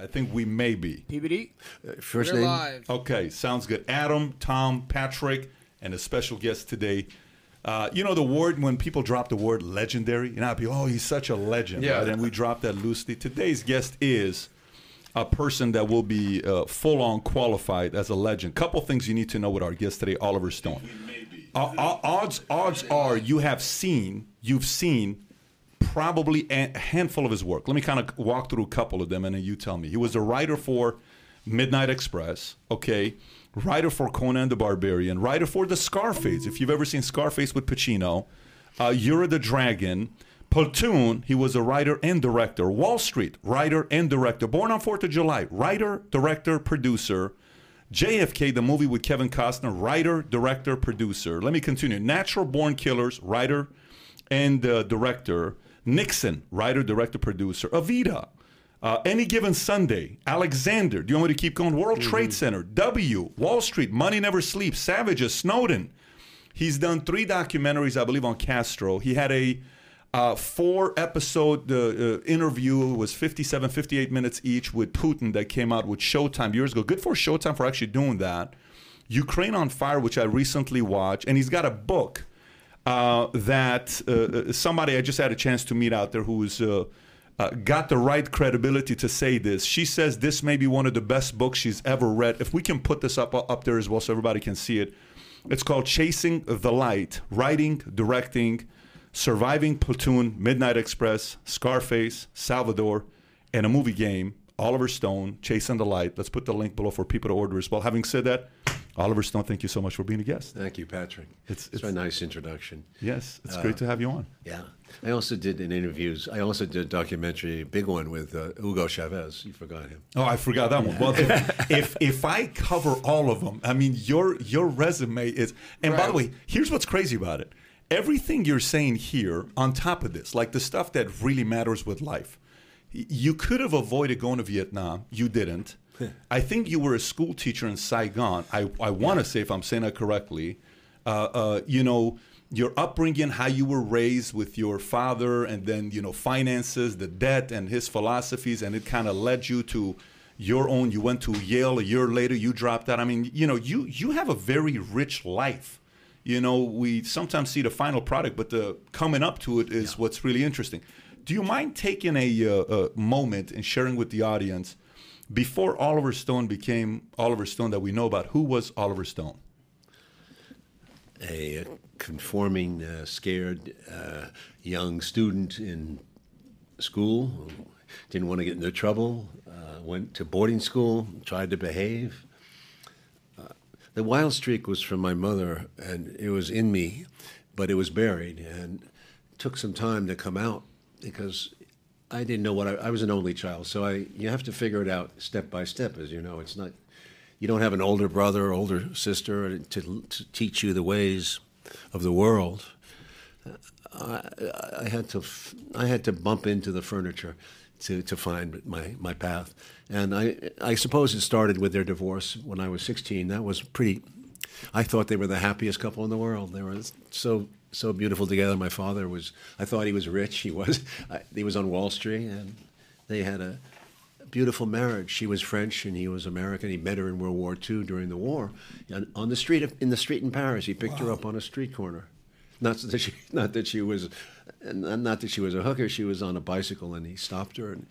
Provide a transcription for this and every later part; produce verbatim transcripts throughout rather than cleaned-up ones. I think we may be. P B D? Uh, first We're name? Live. Okay, sounds good. Adam, Tom, Patrick, and a special guest today. Uh, you know the word, when people drop the word legendary, you know, people, oh, he's such a legend. Yeah. Right? And we drop that loosely. Today's guest is a person that will be uh, full-on qualified as a legend. Couple things you need to know with our guest today, Oliver Stone. Uh, uh, odds, odds are you have seen, you've seen probably a handful of his work. Let me kind of walk through a couple of them, and then you tell me. He was a writer for Midnight Express, okay, writer for Conan the Barbarian, writer for the Scarface, if you've ever seen Scarface with Pacino, uh, Yura the Dragon, Platoon, he was a writer and director, Wall Street, writer and director, Born on Fourth of July, writer, director, producer, J F K, the movie with Kevin Costner, writer, director, producer. Let me continue. Natural Born Killers, writer and uh, director, Nixon, writer, director, producer, Evita, uh, Any Given Sunday, Alexander, do you want me to keep going? World mm-hmm. Trade Center, W, Wall Street, Money Never Sleep, Savages, Snowden. He's done three documentaries, I believe, on Castro. He had a uh, four-episode uh, uh, interview, it was fifty-seven, fifty-eight minutes each, with Putin that came out with Showtime years ago. Good for Showtime for actually doing that. Ukraine on Fire, which I recently watched, and he's got a book. Uh, that uh, somebody I just had a chance to meet out there who's uh, uh, got the right credibility to say this. She says this may be one of the best books she's ever read. If we can put this up, up there as well so everybody can see it. It's called Chasing the Light, Writing, Directing, Surviving Platoon, Midnight Express, Scarface, Salvador, and a movie game, Oliver Stone, Chasing the Light. Let's put the link below for people to order as well. Having said that, Oliver Stone, thank you so much for being a guest. Thank you, Patrick. It's, it's, it's a nice introduction. Yes, it's uh, great to have you on. Yeah. I also did in interviews, I also did a documentary, big one with uh, Hugo Chavez. You forgot him. Oh, I forgot that one. Well, if, if if I cover all of them, I mean, your, your resume is, and right. by the way, here's what's crazy about it. Everything you're saying here on top of this, like the stuff that really matters with life, you could have avoided going to Vietnam. You didn't. I think you were a school teacher in Saigon. I, I want to say, if I'm saying that correctly, uh, uh, you know, your upbringing, how you were raised with your father, and then, you know, finances, the debt, and his philosophies, and it kind of led you to your own. You went to Yale a year later. You dropped out. I mean, you know, you, you have a very rich life. You know, we sometimes see the final product, but the coming up to it is yeah. what's really interesting. Do you mind taking a, uh, a moment and sharing with the audience, before Oliver Stone became Oliver Stone that we know about, who was Oliver Stone? A conforming, uh, scared, uh, young student in school who didn't want to get into trouble, uh, went to boarding school, tried to behave. Uh, the wild streak was from my mother, and it was in me, but it was buried, and it took some time to come out because I didn't know what I, I was an only child, so I you have to figure it out step by step, as you know. It's not, you don't have an older brother or older sister to, to teach you the ways of the world. I, I had to I had to bump into the furniture to, to find my, my path, and I I suppose it started with their divorce when I was sixteen. That was pretty. I thought they were the happiest couple in the world. They were so. so beautiful together. My father was, I thought he was rich. He was, I, he was on Wall Street, and they had a beautiful marriage. She was French and he was American. He met her in World War Two during the war, and on the street, of, in the street in Paris. He picked wow. her up on a street corner. Not that she, not that she was, not that she was a hooker. She was on a bicycle, and he stopped her. And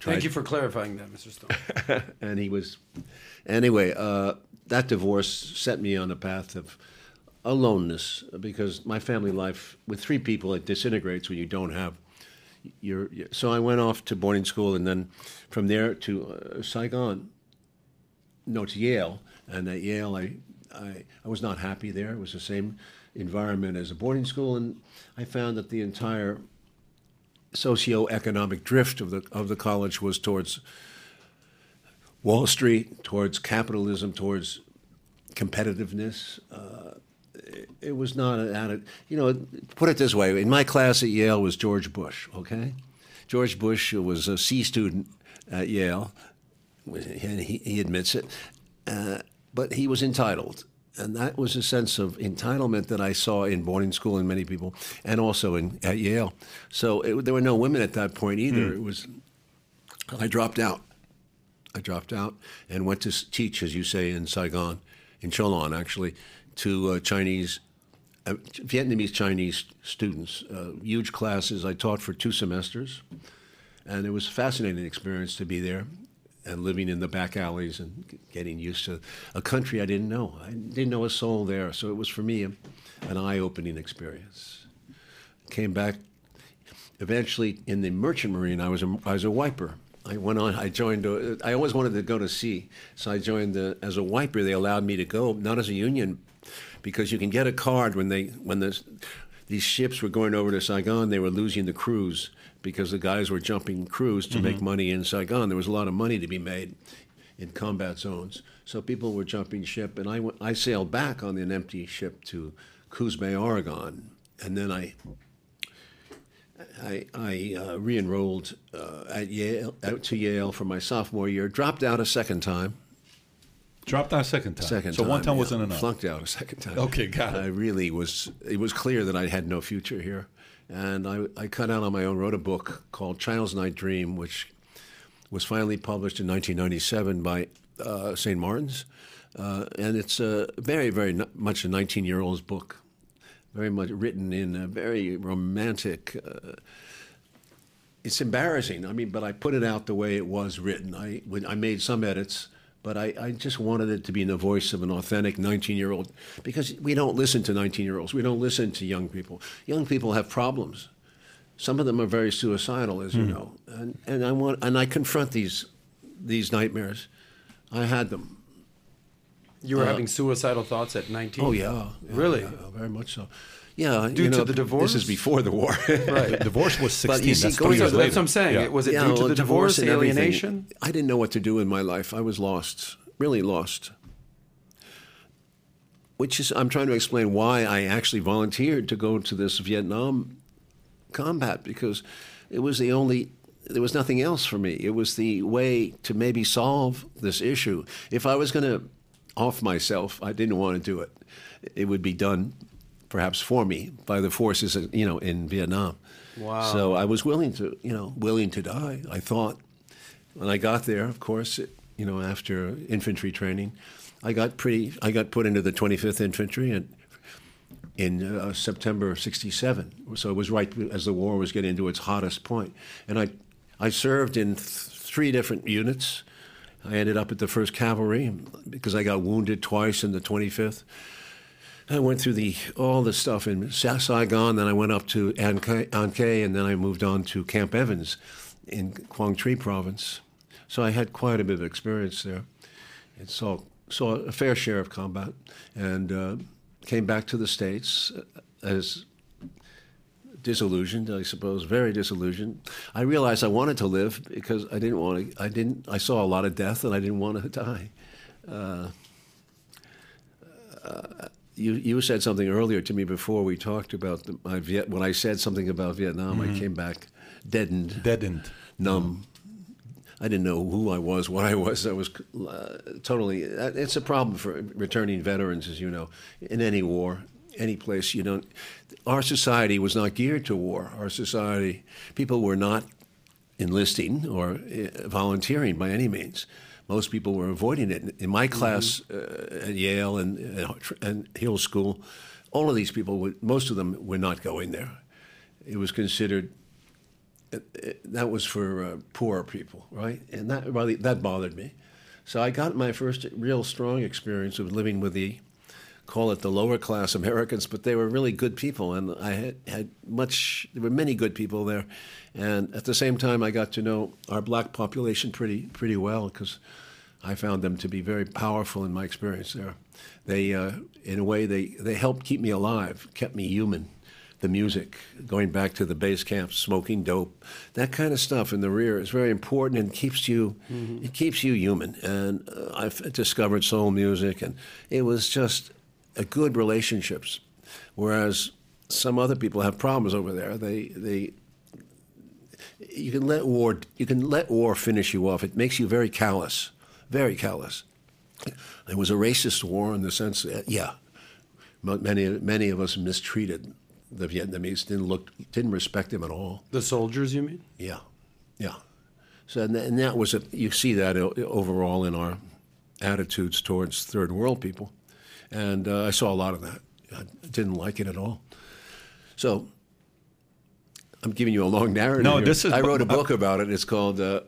tried. Thank you for clarifying that, Mister Stone. And he was, anyway, uh, that divorce set me on a path of aloneness, because my family life with three people, it disintegrates when you don't have your, your so I went off to boarding school, and then from there to uh, Saigon, no, to Yale. And at Yale, I, I I was not happy there. It was the same environment as a boarding school, and I found that the entire socioeconomic drift of the of the college was towards Wall Street, towards capitalism, towards competitiveness. Uh, It was not an, you know, put it this way. In my class at Yale was George Bush, okay? George Bush was a C student at Yale, and he, he admits it, uh, but he was entitled. And that was a sense of entitlement that I saw in boarding school in many people, and also in at Yale. So it, there were no women at that point either. Mm. It was, I dropped out. I dropped out and went to teach, as you say, in Saigon, in Cholon, actually, to uh, Chinese, uh, Vietnamese Chinese students, uh, huge classes. I taught for two semesters, and it was a fascinating experience to be there and living in the back alleys and getting used to a country I didn't know. I didn't know a soul there, so it was for me a, an eye-opening experience. Came back eventually in the Merchant Marine. I was a, I was a wiper. I went on, I joined, a, I always wanted to go to sea, so I joined the, as a wiper. They allowed me to go, not as a union, because you can get a card when they, when the, these ships were going over to Saigon, they were losing the crews because the guys were jumping crews to mm-hmm. make money in Saigon. There was a lot of money to be made in combat zones. So people were jumping ship, and I, went, I sailed back on an empty ship to Coos Bay, Oregon, and then I... I, I uh, re-enrolled uh, at Yale, out to Yale for my sophomore year. Dropped out a second time. Dropped out a second time. Second so time, one time yeah. wasn't enough. Flunked out a second time. Okay, got it. I really was. It was clear that I had no future here, and I, I cut out on my own. Wrote a book called Child's Night Dream, which was finally published in nineteen ninety-seven by uh, Saint Martin's, uh, and it's a very, very much a nineteen-year-old's book. Very much written in a very romantic, uh, it's embarrassing, I mean, but I put it out the way it was written. I, I made some edits, but I, I just wanted it to be in the voice of an authentic nineteen-year-old, because we don't listen to nineteen-year-olds. We don't listen to young people. Young people have problems. Some of them are very suicidal, as mm. you know, and, and I want, and I confront these, these nightmares. I had them. You were uh, having suicidal thoughts at nineteen? Oh, yeah. yeah really? Yeah, very much so. Yeah. Due you know, to the divorce? This is before the war. Right. The divorce was sixteen. But you see, that's, going to, that's what I'm saying. Yeah. Was it yeah, due well, to the divorce, divorce alienation? Everything. I didn't know what to do in my life. I was lost, really lost. Which is, I'm trying to explain why I actually volunteered to go to this Vietnam combat, because it was the only... There was nothing else for me. It was the way to maybe solve this issue. If I was going to... off myself, I didn't want to do it. It would be done, perhaps for me, by the forces, you know, in Vietnam. Wow. So I was willing to, you know, willing to die, I thought. When I got there, of course, it, you know, after infantry training, I got pretty, I got put into the twenty-fifth Infantry in, in uh, September of sixty-seven. So it was right as the war was getting to its hottest point. And I, I served in th- three different units. I ended up at the first Cavalry because I got wounded twice in the twenty-fifth. I went through the all the stuff in Saigon, then I went up to An Khe, and then I moved on to Camp Evans in Quang Tri Province. So I had quite a bit of experience there and saw, saw a fair share of combat, and uh, came back to the States as disillusioned, I suppose, very disillusioned. I realized I wanted to live because I didn't want to, I didn't, I saw a lot of death and I didn't want to die. Uh, uh, you you said something earlier to me before we talked about the, my Viet, when I said something about Vietnam, mm-hmm. I came back deadened. Deadened. Numb. Mm-hmm. I didn't know who I was, what I was. I was uh, totally, it's a problem for returning veterans, as you know, in any war. Any place you don't, our society was not geared to war. Our society, people were not enlisting or volunteering by any means. Most people were avoiding it. In my class mm-hmm. uh, at Yale and, and Hill School, all of these people, would, most of them were not going there. It was considered, it, it, that was for uh, poor people, right? And that really, that bothered me. So I got my first real strong experience of living with the call it the lower class Americans, but they were really good people, and I had, had much, there were many good people there. And at the same time, I got to know our black population pretty pretty well, because I found them to be very powerful in my experience there. They, uh, in a way, they, they helped keep me alive, kept me human. The music, going back to the base camp, smoking dope, that kind of stuff in the rear is very important and keeps you, mm-hmm. it keeps you human. And uh, I've discovered soul music, and it was just... A good relationships, whereas some other people have problems over there. They they you can let war you can let war finish you off. It makes you very callous, very callous. It was a racist war in the sense that yeah, many many of us mistreated the Vietnamese. Didn't look didn't respect them at all. The soldiers, you mean? Yeah, yeah. So and, and that was a, you see that overall in our attitudes towards third world people, and uh, I saw a lot of that. I didn't like it at all. So I'm giving you a long narrative. No, here. This is. I wrote a book about it. It's called uh,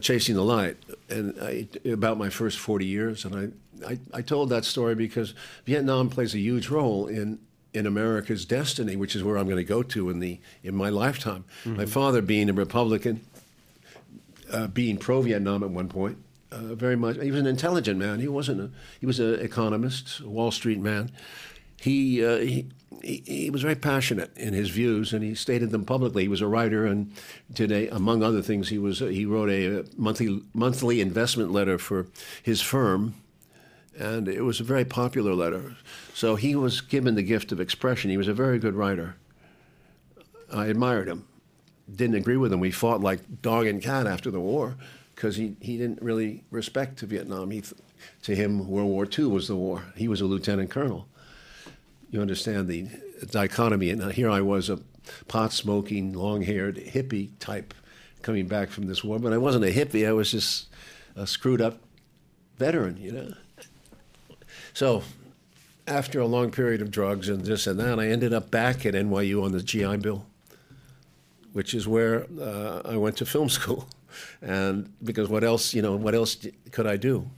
"Chasing the Light," and I, about my first forty years. And I, I, I told that story because Vietnam plays a huge role in in America's destiny, which is where I'm going to go to in the in my lifetime. Mm-hmm. My father, being a Republican, uh, being pro-Vietnam at one point, uh, very much. He was an intelligent man. He wasn't. A, he was an economist, a Wall Street man. He, uh, he he he was very passionate in his views, and he stated them publicly. He was a writer, and today, among other things, he was he wrote a monthly monthly investment letter for his firm, and it was a very popular letter. So he was given the gift of expression. He was a very good writer. I admired him. Didn't agree with him. We fought like dog and cat after the war because he, he didn't really respect Vietnam. He, to him, World War Two was the war. He was a lieutenant colonel. You understand the dichotomy. And here I was, a pot-smoking, long-haired, hippie type coming back from this war. But I wasn't a hippie. I was just a screwed-up veteran, you know. So after a long period of drugs and this and that, I ended up back at N Y U on the G I Bill, which is where uh, I went to film school. And because what else, you know, what else could I do?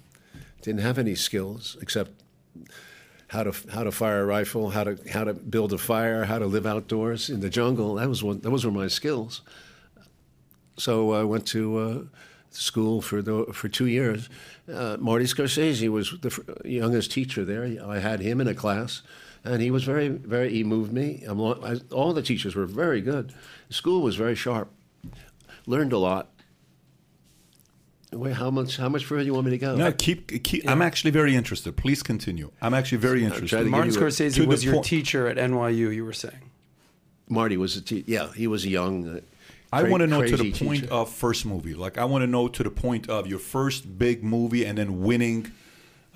Didn't have any skills except how to how to fire a rifle, how to how to build a fire, how to live outdoors in the jungle. That was one. Those were my skills. So I went to uh, school for the, for two years. Uh, Martin Scorsese was the youngest teacher there. I had him in a class, and he was very very. He moved me. I'm, I, all the teachers were very good. School was very sharp. Learned a lot. Wait, how much? How much further do you want me to go? No, keep. keep yeah. I'm actually very interested. Please continue. I'm actually very interested. Martin Scorsese a, was your point. Teacher at N Y U. You were saying. Marty was a teacher. Yeah, he was a young. Uh, I want to know to the point teacher. Of first movie. Like I want to know to the point of your first big movie, and then winning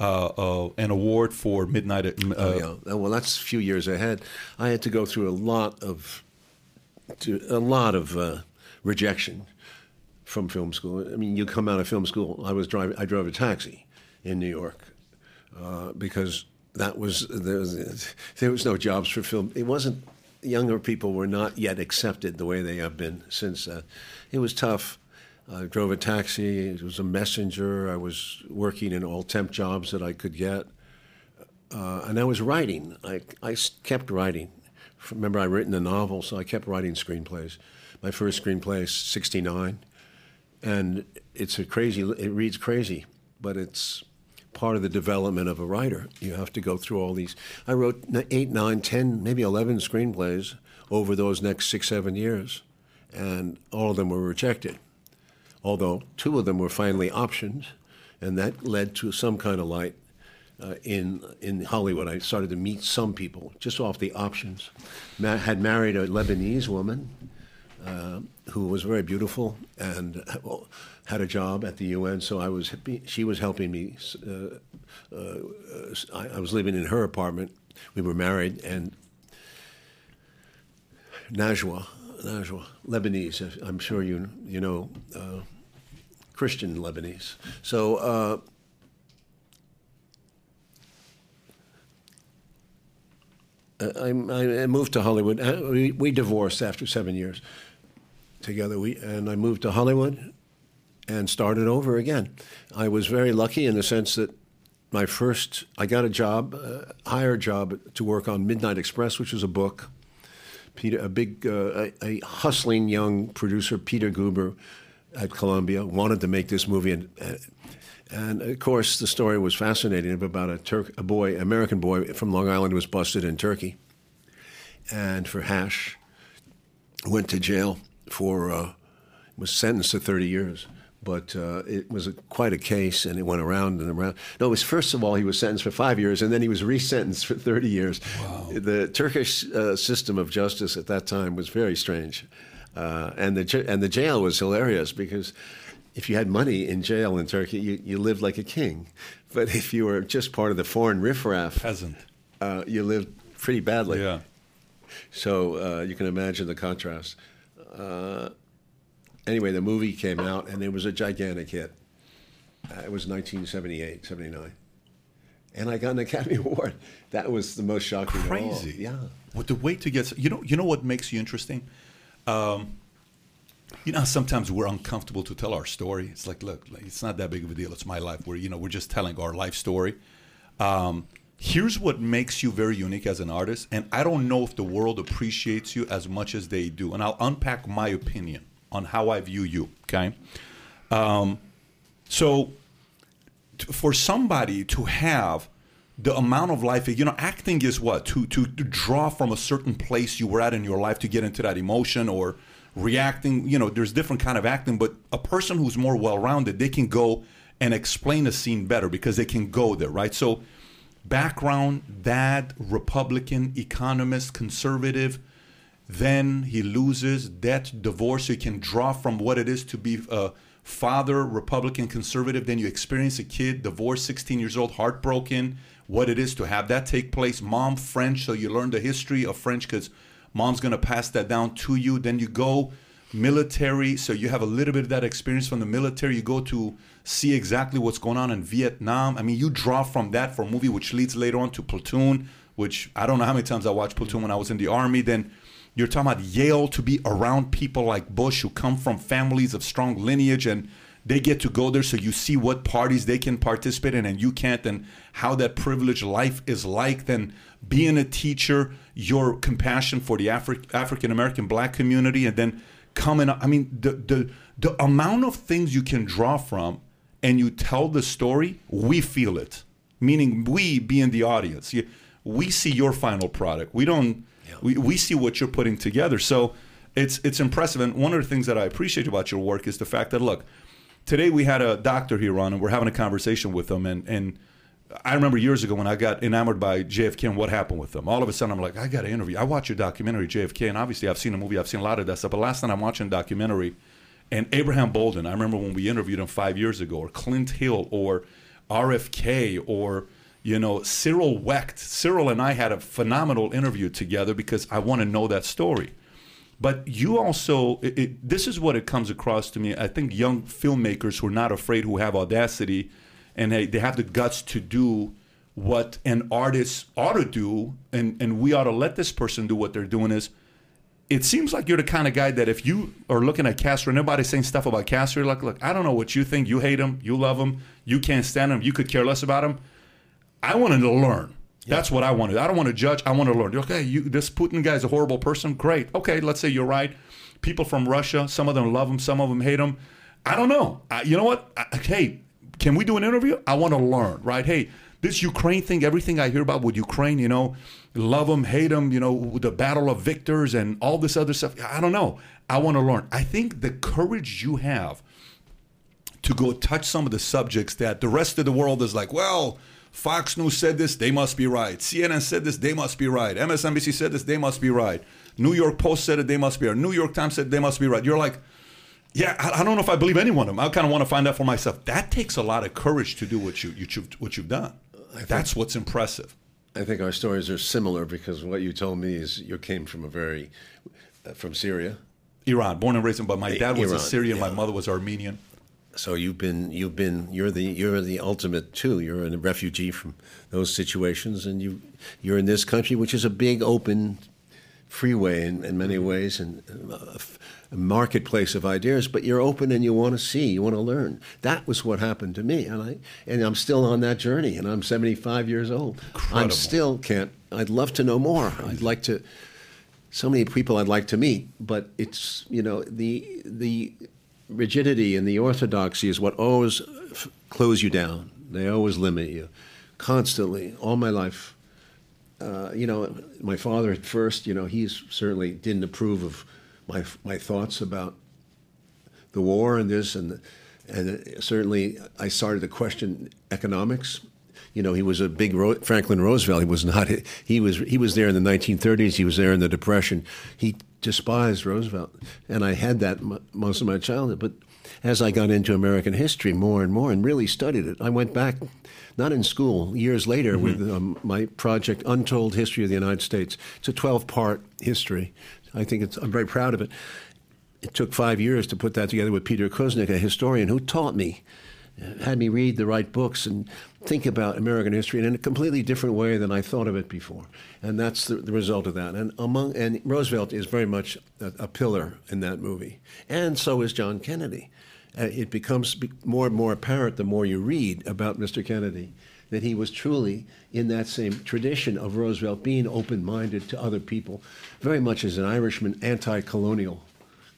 uh, uh, an award for Midnight. Uh, oh, yeah. Well, that's a few years ahead. I had to go through a lot of, to, a lot of uh, rejection. From film school, I mean, you come out of film school. I was driving. I drove a taxi in New York uh, because that was there, was there was no jobs for film. It wasn't younger people were not yet accepted the way they have been since. Uh, it was tough. I drove a taxi. It was a messenger. I was working in all temp jobs that I could get, uh, and I was writing. I I kept writing. Remember, I'd written a novel, so I kept writing screenplays. My first screenplay, sixty-nine. And it's a crazy, it reads crazy, but it's part of the development of a writer. You have to go through all these. I wrote eight, nine, ten, maybe eleven screenplays over those next six, seven years, and all of them were rejected. Although two of them were finally optioned, and that led to some kind of light uh, in in Hollywood. I started to meet some people just off the options. I had married a Lebanese woman. Uh, who was very beautiful and well, had a job at the U N. So I was, she was helping me. Uh, uh, I, I was living in her apartment. We were married, and Najwa, Najwa, Lebanese. I'm sure you you know uh, Christian Lebanese. So uh, I, I moved to Hollywood. We, we divorced after seven years. Together we and I moved to Hollywood and started over again. I was very lucky in the sense that my first I got a job, uh, hired job to work on Midnight Express, which was a book. Peter, a big, uh, a, a hustling young producer, Peter Gruber, at Columbia, wanted to make this movie, and and of course the story was fascinating about a Turk, a boy, American boy from Long Island who was busted in Turkey, and for hash, went to jail. For uh, was sentenced to thirty years, but uh, it was a, quite a case, and it went around and around. No, it was first of all he was sentenced for five years, and then he was resentenced for thirty years. Wow. The Turkish uh, system of justice at that time was very strange, uh, and the and the jail was hilarious because if you had money in jail in Turkey, you, you lived like a king, but if you were just part of the foreign riffraff, peasant, uh, you lived pretty badly. Yeah. So uh, you can imagine the contrast. Uh, Anyway, the movie came out, and it was a gigantic hit. Uh, it was nineteen seventy-eight, seventy-nine. And I got an Academy Award. That was the most shocking of all. Crazy. Yeah. But the way to get, you know, you know what makes you interesting? Um, you know, sometimes we're uncomfortable to tell our story. It's like, look, it's not that big of a deal. It's my life. We're, you know, we're just telling our life story. Um, here's what makes you very unique as an artist. And I don't know if the world appreciates you as much as they do. And I'll unpack my opinion on how I view you, okay? Um, so... for somebody to have the amount of life, you know, acting is what? To, to to draw from a certain place you were at in your life to get into that emotion, or reacting, you know, there's different kind of acting, but a person who's more well-rounded, they can go and explain a scene better because they can go there, right? So background, dad, Republican, economist, conservative, then he loses, debt, divorce, so he can draw from what it is to be uh, father, Republican, conservative, then you experience a kid, divorced, sixteen years old, heartbroken, what it is to have that take place. Mom, French, so you learn the history of French because mom's going to pass that down to you. Then you go military, so you have a little bit of that experience from the military. You go to see exactly what's going on in Vietnam. I mean, you draw from that for a movie, which leads later on to Platoon, which I don't know how many times I watched Platoon when I was in the Army. Then you're talking about Yale, to be around people like Bush who come from families of strong lineage, and they get to go there, so you see what parties they can participate in and you can't, and how that privileged life is like. Then being a teacher, your compassion for the Afri- African-American black community, and then coming up. I mean, the, the, the amount of things you can draw from, and you tell the story, we feel it. Meaning we being the audience. We see your final product. We don't... Yeah. We we see what you're putting together. So it's it's impressive. And one of the things that I appreciate about your work is the fact that, look, today we had a doctor here on, and we're having a conversation with him. And, and I remember years ago when I got enamored by J F K and what happened with him. All of a sudden, I'm like, I got to interview. I watched your documentary, J F K, and obviously I've seen the movie. I've seen a lot of that stuff. But last time I'm watching a documentary, and Abraham Bolden, I remember when we interviewed him five years ago, or Clint Hill, or R F K, or... you know, Cyril Wecht. Cyril and I had a phenomenal interview together because I want to know that story. But you also, it, it, this is what it comes across to me. I think young filmmakers who are not afraid, who have audacity, and they, they have the guts to do what an artist ought to do, and, and we ought to let this person do what they're doing is, it seems like you're the kind of guy that if you are looking at Castro and everybody's saying stuff about Castro, you're like, look, I don't know what you think. You hate him. You love him. You can't stand him. You could care less about him. I wanted to learn. Yeah. That's what I wanted. I don't want to judge. I want to learn. Okay, you, this Putin guy is a horrible person. Great. Okay, let's say you're right. People from Russia, some of them love him, some of them hate him. I don't know. I, you know what? I, hey, can we do an interview? I want to learn, right? Hey, this Ukraine thing, everything I hear about with Ukraine, you know, love them, hate them, you know, the Battle of Victors and all this other stuff. I don't know. I want to learn. I think the courage you have to go touch some of the subjects that the rest of the world is like, well, Fox News said this, they must be right. C N N said this, they must be right. M S N B C said this, they must be right. New York Post said it, they must be right. New York Times said they must be right. You're like, yeah, I, I don't know if I believe any one of them. I kind of want to find out for myself. That takes a lot of courage to do what, you, you, what you've done. Think, That's what's impressive. I think our stories are similar because what you told me is you came from a very, uh, from Syria. Iran, born and raised in, but my dad was Iran, a Syrian, yeah. My mother was Armenian. So you've been, you've been, you're the, you're the ultimate too. You're a refugee from those situations, and you, you're in this country, which is a big open freeway in, in many ways, and a, a marketplace of ideas. But you're open, and you want to see, you want to learn. That was what happened to me, and I, and I'm still on that journey, and I'm seventy-five years old. I still can't. I'd love to know more. I'd like to. So many people I'd like to meet, but it's, you know, the the. rigidity and the orthodoxy is what always f- close you down. They always limit you, constantly, all my life. Uh, you know, my father at first, you know, he certainly didn't approve of my my thoughts about the war and this, and and certainly I started to question economics. You know, he was a big Ro- Franklin Roosevelt. He was not. He was he was there in the nineteen thirties. He was there in the Depression. He despised Roosevelt, and I had that m- most of my childhood. But as I got into American history more and more and really studied it, I went back, not in school, years later, mm-hmm. with um, my project Untold History of the United States. It's a twelve-part history. I think it's. I'm very proud of it. it took five years to put that together with Peter Kuznick, a historian who taught me, had me read the right books and think about American history in a completely different way than I thought of it before. And that's the, the result of that. And among and Roosevelt is very much a, a pillar in that movie. And so is John Kennedy. Uh, it becomes more and more apparent the more you read about Mister Kennedy that he was truly in that same tradition of Roosevelt, being open-minded to other people, very much as an Irishman, anti-colonial,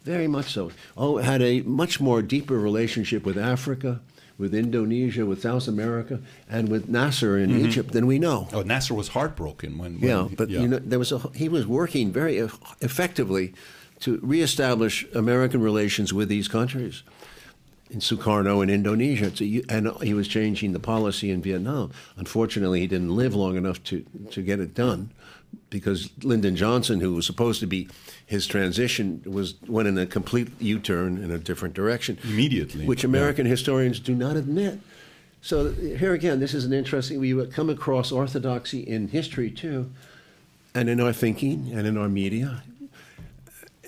very much so. Oh, had a much more deeper relationship with Africa, with Indonesia, with South America, and with Nasser in mm-hmm. Egypt than we know. Oh, Nasser was heartbroken when. when yeah, but yeah. you know, there was a, he was working very effectively to reestablish American relations with these countries. In Sukarno in Indonesia, a, and he was changing the policy in Vietnam. Unfortunately, he didn't live long enough to, to get it done, because Lyndon Johnson, who was supposed to be his transition, was went in a complete U-turn in a different direction. Immediately. Which American yeah. historians do not admit. So here again, this is an interesting, we come across orthodoxy in history too, and in our thinking and in our media.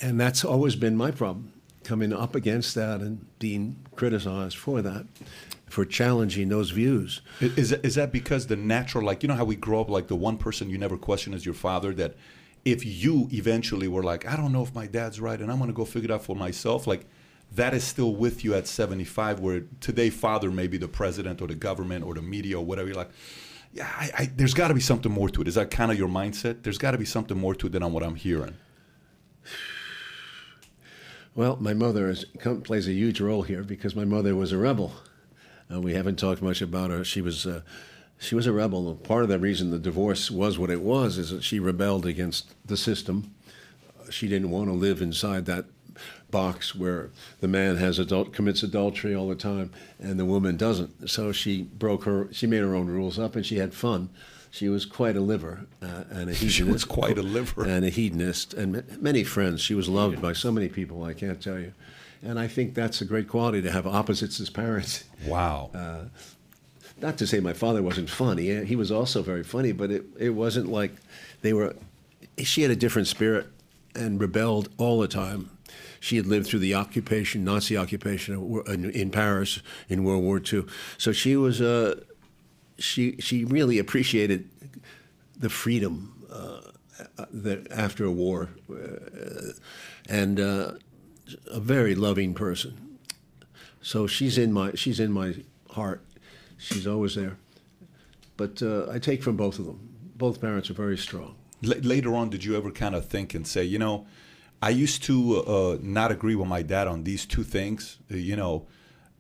And that's always been my problem, coming up against that and being criticized for that, for challenging those views. Is, is that because the natural, like, you know how we grow up, like the one person you never question is your father, that if you eventually were like, I don't know if my dad's right and I'm going to go figure it out for myself, like that is still with you at seventy-five, where today father may be the president or the government or the media or whatever. You're like, yeah, I, I, there's got to be something more to it. Is that kind of your mindset? There's got to be something more to it than what I'm hearing. Well, my mother is, plays a huge role here, because my mother was a rebel. Uh, we haven't talked much about her. She was, uh, she was a rebel. Part of the reason the divorce was what it was is that she rebelled against the system. She didn't want to live inside that box where the man has adult commits adultery all the time and the woman doesn't. So she broke her. She made her own rules up, and she had fun. She was quite a liver uh, and a hedonist. She was quite a liver. And a hedonist, and ma many friends. She was loved yeah. by so many people, I can't tell you. And I think that's a great quality, to have opposites as parents. Wow. Uh, not to say my father wasn't funny. He was also very funny, but it, it wasn't like they were. She had a different spirit and rebelled all the time. She had lived through the occupation, Nazi occupation in Paris in World War Two. So she was a... Uh, She she really appreciated the freedom uh, that after a war, uh, and uh, a very loving person. So she's in my she's in my heart. She's always there. But uh, I take from both of them. Both parents are very strong. L later on, did you ever kind of think and say, you know, I used to uh, not agree with my dad on these two things, you know.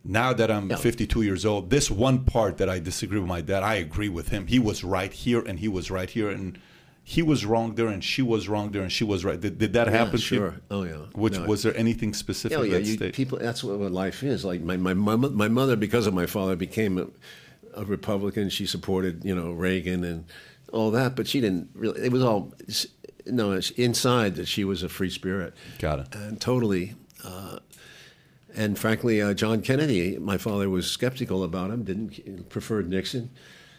Now that I'm yeah. fifty-two years old, this one part that I disagree with my dad, I agree with him. He was right here, and he was right here, and he was wrong there, and she was wrong there, and she was right. Did, did that yeah, happen sure. to you? Oh, yeah. Which, no, was there anything specific? Oh, yeah. You, people, that's what life is. Like my, my, my, my mother, because of my father, became a, a Republican. She supported, you know, Reagan and all that, but she didn't really. It was all, no, inside that she was a free spirit. Got it. And totally. Uh, And frankly, uh, John Kennedy, my father was skeptical about him, didn't preferred Nixon,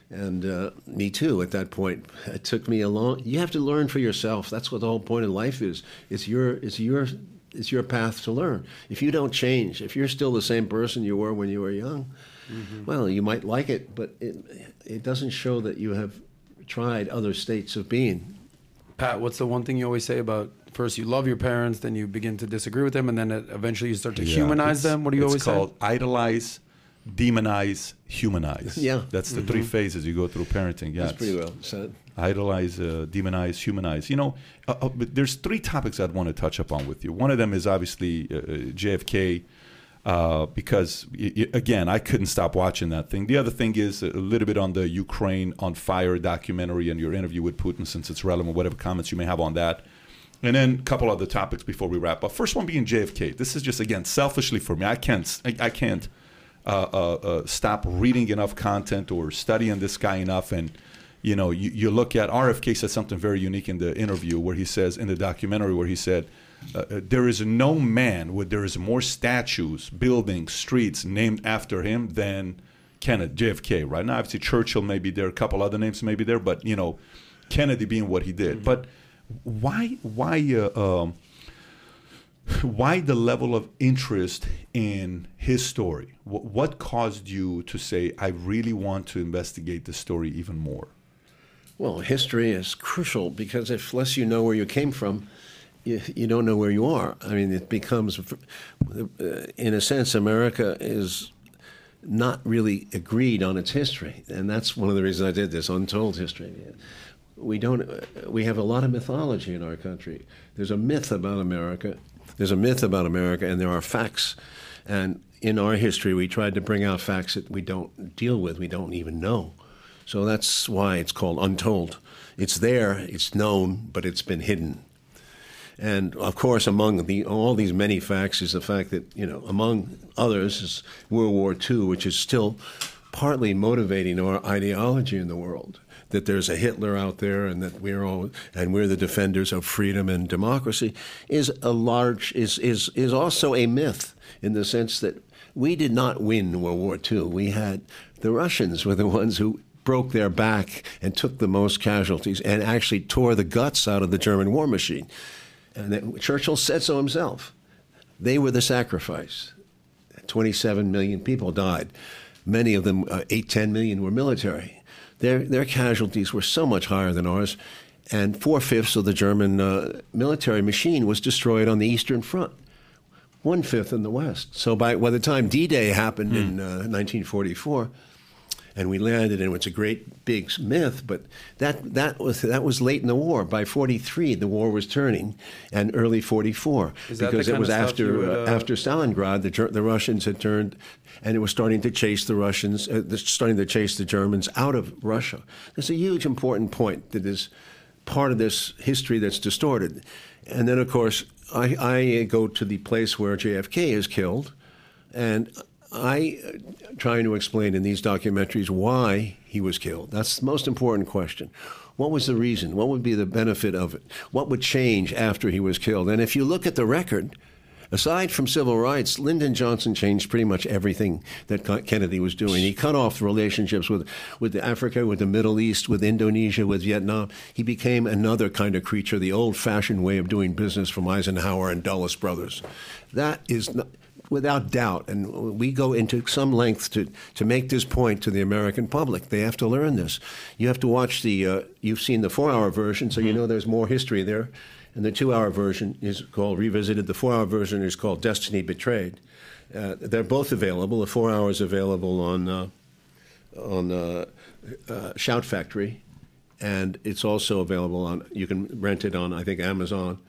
and uh, me too at that point. It took me a long. You have to learn for yourself. That's what the whole point of life is. It's your, it's your, it's your path to learn. If you don't change, if you're still the same person you were when you were young, mm-hmm. well, you might like it, but it, it doesn't show that you have tried other states of being. Pat, what's the one thing you always say about? First, you love your parents, then you begin to disagree with them, and then eventually you start to yeah, humanize them. What do you always say? It's called idolize, demonize, humanize. Yeah. That's the mm-hmm. three phases you go through parenting. Yeah, that's pretty well said. Idolize, uh, demonize, humanize. You know, uh, uh, but there's three topics I'd want to touch upon with you. One of them is obviously uh, J F K, uh, because, again, I couldn't stop watching that thing. The other thing is a little bit on the Ukraine on Fire documentary and your interview with Putin, since it's relevant, whatever comments you may have on that. And then a couple other topics before we wrap up. First one being J F K. This is just, again, selfishly for me. I can't, I, I can't uh, uh, uh, stop reading enough content or studying this guy enough. And, you know, you, you look at R F K said something very unique in the interview where he says, in the documentary where he said, uh, there is no man where there is more statues, buildings, streets named after him than Kennedy, J F K. Right now, obviously, Churchill may be there. A couple other names may be there. But, you know, Kennedy being what he did. Mm-hmm. But... Why? Why? Uh, um, why the level of interest in his story? W- what caused you to say, I really want to investigate this story even more? Well, history is crucial, because if less you know where you came from, you, you don't know where you are. I mean, it becomes, in a sense, America is not really agreed on its history. And that's one of the reasons I did this, untold history. We don't, we have a lot of mythology in our country. There's a myth about America. There's a myth about America, and there are facts. And in our history, we tried to bring out facts that we don't deal with, we don't even know. So that's why it's called Untold. It's there, it's known, but it's been hidden. And, of course, among the, all these many facts is the fact that, you know, among others is World War Two, which is still partly motivating our ideology in the world, that there's a Hitler out there and that we're all, and we're the defenders of freedom and democracy, is a large, is, is, is also a myth, in the sense that we did not win World War Two. We had, the Russians were the ones who broke their back and took the most casualties and actually tore the guts out of the German war machine. And that, Churchill said so himself. They were the sacrifice. twenty-seven million people died. Many of them, uh, eight, ten million, were military. Their their casualties were so much higher than ours, and four-fifths of the German uh, military machine was destroyed on the Eastern Front, one-fifth in the West. So by, by the time D-Day happened mm. in uh, nineteen forty-four, and we landed, and it's a great big myth, but that that was that was late in the war. By forty-three, the war was turning, and early forty-four, because it was after would, uh... after Stalingrad, the the Russians had turned, and it was starting to chase the Russians, uh, starting to chase the Germans out of Russia. That's a huge important point that is part of this history that's distorted. And then, of course, I, I go to the place where J F K is killed, and I uh, trying to explain in these documentaries why he was killed. That's the most important question. What was the reason? What would be the benefit of it? What would change after he was killed? And if you look at the record, aside from civil rights, Lyndon Johnson changed pretty much everything that Kennedy was doing. He cut off relationships with, with Africa, with the Middle East, with Indonesia, with Vietnam. He became another kind of creature, the old-fashioned way of doing business from Eisenhower and Dulles Brothers. That is not... Without doubt, and we go into some length to, to make this point to the American public. They have to learn this. You have to watch the, uh, you've seen the four-hour version, so mm-hmm. you know there's more history there. And the two-hour version is called Revisited. The four-hour version is called Destiny Betrayed. Uh, they're both available. The four-hour is available on, uh, on uh, uh, Shout Factory, and it's also available on, you can rent it on, I think, Amazon.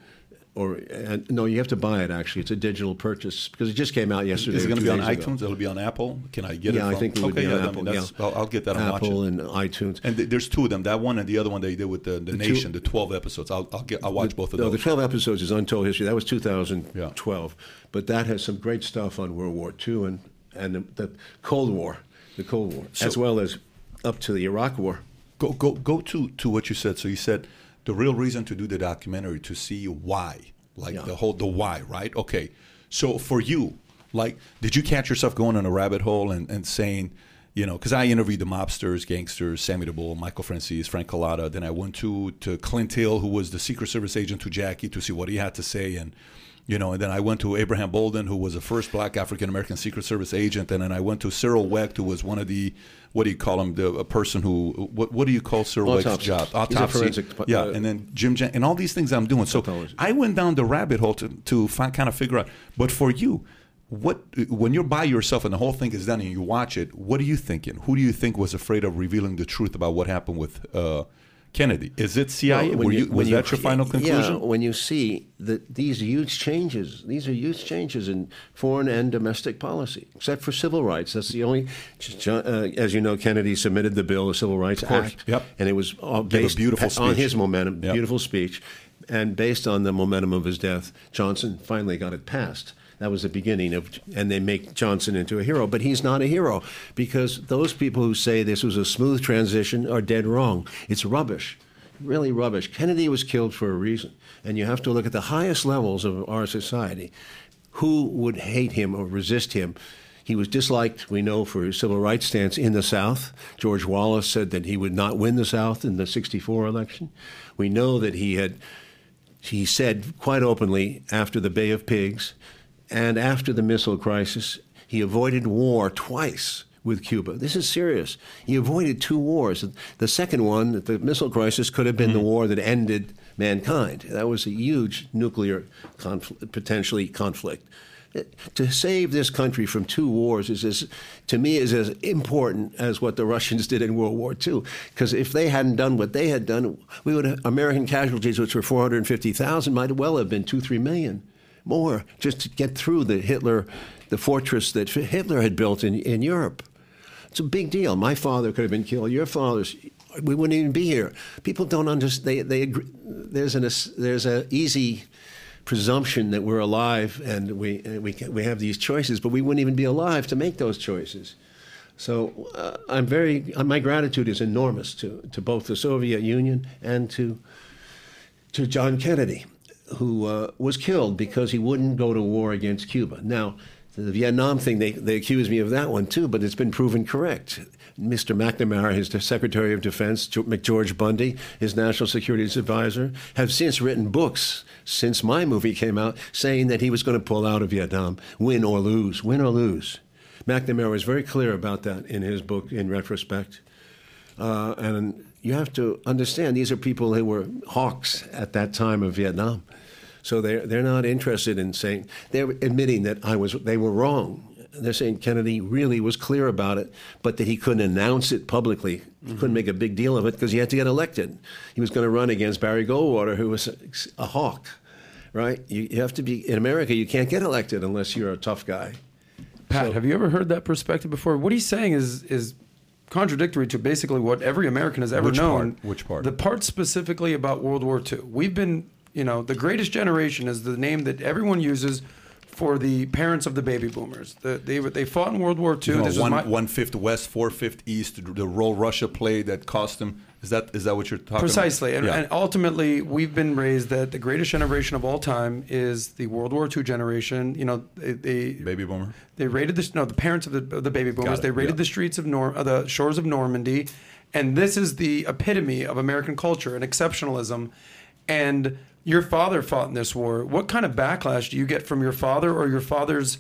Or and, no, you have to buy it, actually. It's a digital purchase, because it just came out yesterday. Is it going to be on iTunes? Ago. It'll be on Apple? Can I get yeah, it? Yeah, I think it would okay, be on yeah, Apple. I mean, yeah. I'll, I'll get that. Apple and iTunes. And th- there's two of them. That one and the other one they did with the, the, the Nation, two, the twelve episodes. I'll I'll, get, I'll watch the, both of no, those. No, the twelve episodes is Untold History. That was two thousand twelve. Yeah. But that has some great stuff on World War Two and, and the, the Cold War, the Cold War, so, as well as up to the Iraq War. Go, go, go to, to what you said. So you said... The real reason to do the documentary, to see why, like yeah. the whole, the why, right? Okay. So for you, like, did you catch yourself going on a rabbit hole and, and saying, you know, because I interviewed the mobsters, gangsters, Sammy the Bull, Michael Francis, Frank Collada. Then I went to, to Clint Hill, who was the Secret Service agent to Jackie, to see what he had to say. And, you know, and then I went to Abraham Bolden, who was the first black African-American Secret Service agent. And then I went to Cyril Wecht, who was one of the, what do you call him, the a person who, what what do you call Cyril Wecht's job? Autopsy. Forensic, yeah, uh, and then Jim Jan- and all these things I'm doing. So I went down the rabbit hole to, to find, kind of figure out. But for you, what when you're by yourself and the whole thing is done and you watch it, what are you thinking? Who do you think was afraid of revealing the truth about what happened with uh, Kennedy? Is it C I A? Well, Were you, you, was you, that your final conclusion? Yeah, when you see that these huge changes, these are huge changes in foreign and domestic policy, except for civil rights. That's the only, uh, as you know, Kennedy submitted the bill, the Civil Rights Act, yep. and it was all based on his momentum, yep. beautiful speech, and based on the momentum of his death, Johnson finally got it passed. That was the beginning of, and they make Johnson into a hero, but he's not a hero, because those people who say this was a smooth transition are dead wrong. It's rubbish, really rubbish. Kennedy was killed for a reason, and you have to look at the highest levels of our society. Who would hate him or resist him? He was disliked, we know, for his civil rights stance in the South. George Wallace said that he would not win the South in the sixty-four election. We know that he had he said quite openly after the Bay of Pigs and after the missile crisis, he avoided war twice with Cuba. This is serious. He avoided two wars. The second one, the missile crisis, could have been mm-hmm. the war that ended mankind. That was a huge nuclear conflict, potentially conflict. To save this country from two wars is, as, to me, is as important as what the Russians did in World War Two. Because if they hadn't done what they had done, we would have, American casualties, which were four hundred fifty thousand, might well have been two, three million more just to get through the Hitler, the fortress that Hitler had built in, in Europe. It's a big deal. My father could have been killed. Your father's. We wouldn't even be here. People don't understand. They, they agree. There's an there's an easy presumption that we're alive and we and we can, we have these choices, but we wouldn't even be alive to make those choices. So uh, I'm very uh, my gratitude is enormous to to both the Soviet Union and to to John Kennedy, who uh, was killed because he wouldn't go to war against Cuba. Now, the Vietnam thing, they they accused me of that one too, but it's been proven correct. Mister McNamara, his Secretary of Defense, McGeorge Bundy, his National Security Advisor, have since written books since my movie came out saying that he was going to pull out of Vietnam, win or lose, win or lose. McNamara was very clear about that in his book, In Retrospect. Uh, and you have to understand, these are people who were hawks at that time of Vietnam. So they're, they're not interested in saying, they're admitting that I was they were wrong. They're saying Kennedy really was clear about it, but that he couldn't announce it publicly. Mm-hmm. He couldn't make a big deal of it because he had to get elected. He was going to run against Barry Goldwater, who was a, a hawk, right? You, you have to be, in America, you can't get elected unless you're a tough guy. Pat, so, have you ever heard that perspective before? What he's saying is is contradictory to basically what every American has ever which known. Part? Which part? The part specifically about World War Two. We've been, you know, the greatest generation is the name that everyone uses for the parents of the baby boomers. The, they they fought in World War Two. You know, this one, my... one-fifth West, four-fifth East, the role Russia played that cost them. Is that is that what you're talking Precisely. about? Precisely. Yeah. And ultimately, we've been raised that the greatest generation of all time is the World War Two generation. You know, they... they baby boomer? They raided the... No, the parents of the, of the baby boomers. They raided yeah. the streets of Nor- uh, the shores of Normandy. And this is the epitome of American culture and exceptionalism. And... your father fought in this war. What kind of backlash do you get from your father or your father's,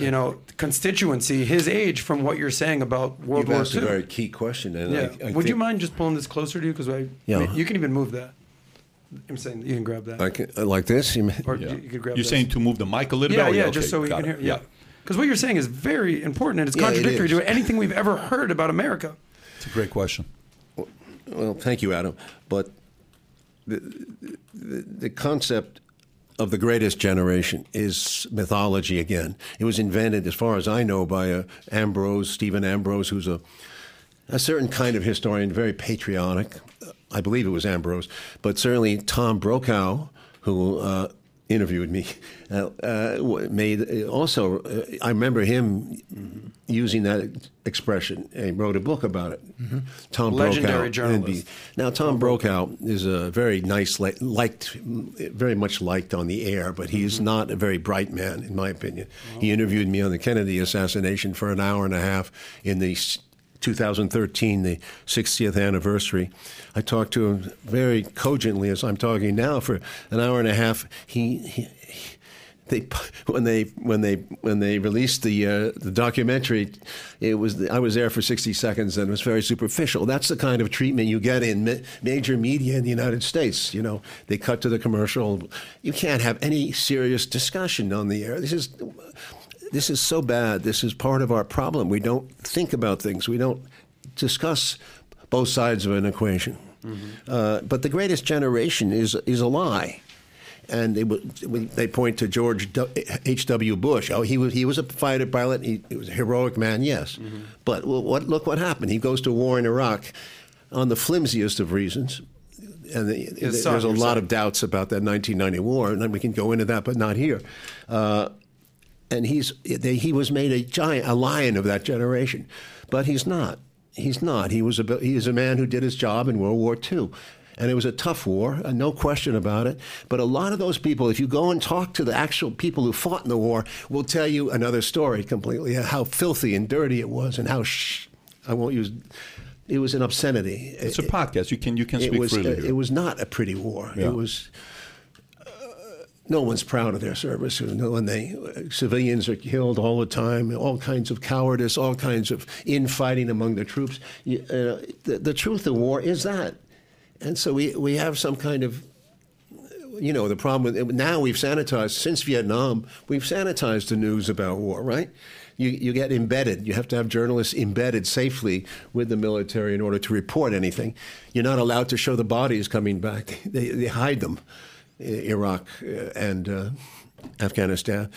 you know, constituency, his age, from what you're saying about World You've War asked Two? That's a very key question. And yeah. I, I Would you mind just pulling this closer to you? Because yeah. you can even move that. I'm saying you can grab that. I can, like this? You mean, or yeah. you could grab You're this. saying to move the mic a little yeah, bit? Yeah, yeah, okay, just so we can it. hear. Yeah. Because yeah. what you're saying is very important, and it's yeah, contradictory it to anything we've ever heard about America. It's a great question. Well, well thank you, Adam. But... The, the, the concept of the greatest generation is mythology again. It was invented, as far as I know, by uh, Ambrose, Stephen Ambrose, who's a, a certain kind of historian, very patriotic. I believe it was Ambrose. But certainly Tom Brokaw, who uh, interviewed me, uh, uh, made also, uh, I remember him using that expression and wrote a book about it. Mm-hmm. Tom Legendary Brokaw, journalist. Now, Tom Brokaw is a very nice, liked, very much liked on the air, but he's mm-hmm. not a very bright man, in my opinion. Oh. He interviewed me on the Kennedy assassination for an hour and a half in the twenty thirteen, the sixtieth anniversary. I talked to him very cogently, as I'm talking now, for an hour and a half. He, he, he they when they when they when they released the uh, the documentary, it was the, I was there for sixty seconds, and it was very superficial. That's the kind of treatment you get in ma- major media in the United States. You know, they cut to the commercial. You can't have any serious discussion on the air. This is. This is so bad. This is part of our problem. We don't think about things. We don't discuss both sides of an equation. Mm-hmm. Uh, but the greatest generation is is a lie. And they they point to George H W Bush. Oh, he was he was a fighter pilot. He, he was a heroic man, yes. Mm-hmm. But what look what happened. He goes to war in Iraq on the flimsiest of reasons. And the, there's a yourself. lot of doubts about that nineteen ninety war. And then we can go into that, but not here. Uh And he's he was made a giant, a lion of that generation, but he's not. He's not. He was a he is a man who did his job in World War Two, and it was a tough war, no question about it. But a lot of those people, if you go and talk to the actual people who fought in the war, will tell you another story completely, how filthy and dirty it was, and how shh, I won't use. It was an obscenity. It's it, a podcast. You can you can speak freely. It was not a pretty war. Yeah. It was. no one's proud of their service. When they civilians are killed all the time, all kinds of cowardice, all kinds of infighting among the troops. You, uh, the, the truth of war is that, and so we we have some kind of, you know, the problem with now we've sanitized since Vietnam. We've sanitized the news about war, right? You you get embedded. You have to have journalists embedded safely with the military in order to report anything. You're not allowed to show the bodies coming back. They they hide them. Iraq and uh, Afghanistan.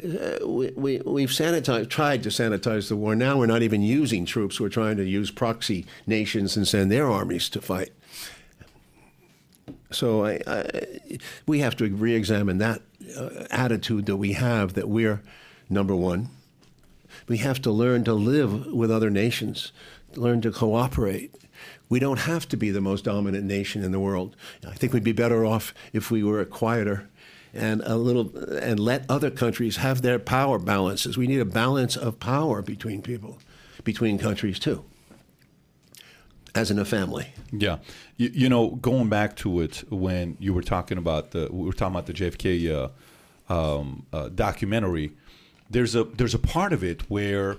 Uh, we, we, we've sanitized, tried to sanitize the war. Now we're not even using troops. We're trying to use proxy nations and send their armies to fight. So I, I, we have to re-examine that uh, attitude that we have, that we're number one. We have to learn to live with other nations, learn to cooperate. We don't have to be the most dominant nation in the world. I think we'd be better off if we were quieter and a little and let other countries have their power balances. We need a balance of power between people, between countries too, as in a family. Yeah, you, you know, going back to it when you were talking about the we were talking about the J F K uh, um, uh, documentary. There's a there's a part of it where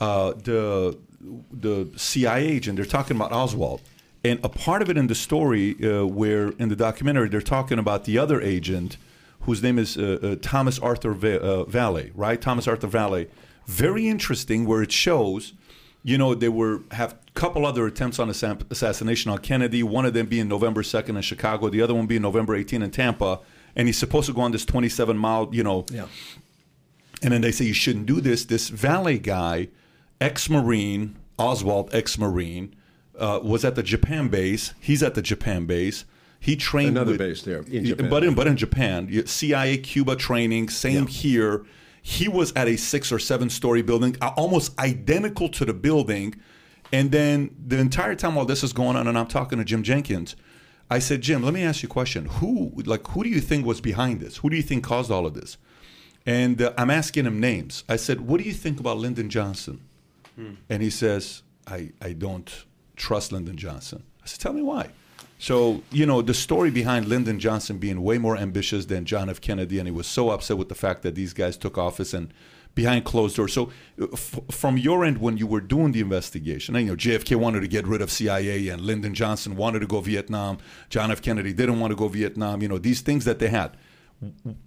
uh, the. the C I A agent, they're talking about Oswald. And a part of it in the story uh, where in the documentary, they're talking about the other agent whose name is uh, uh, Thomas Arthur Va- uh, Valley, right? Thomas Arthur Valley. Very interesting where it shows, you know, they were have a couple other attempts on ass- assassination on Kennedy, one of them being November second in Chicago, the other one being November eighteenth in Tampa. And he's supposed to go on this twenty-seven mile, you know. Yeah. And then they say, you shouldn't do this. This Valley guy, ex-Marine, Oswald ex-Marine, uh, was at the Japan base. He's at the Japan base. He trained Another with, base there in Japan. But in, but in Japan. C I A Cuba training, same yeah. here. He was at a six- or seven-story building, almost identical to the building. And then the entire time while this is going on, and I'm talking to Jim Jenkins, I said, Jim, let me ask you a question. Who, like, who do you think was behind this? Who do you think caused all of this? And uh, I'm asking him names. I said, what do you think about Lyndon Johnson? And he says, I, I don't trust Lyndon Johnson. I said, tell me why. So, you know, the story behind Lyndon Johnson being way more ambitious than John F. Kennedy, and he was so upset with the fact that these guys took office and behind closed doors. So f- from your end, when you were doing the investigation, and, you know, J F K wanted to get rid of C I A, and Lyndon Johnson wanted to go Vietnam. John F. Kennedy didn't want to go Vietnam. You know, these things that they had.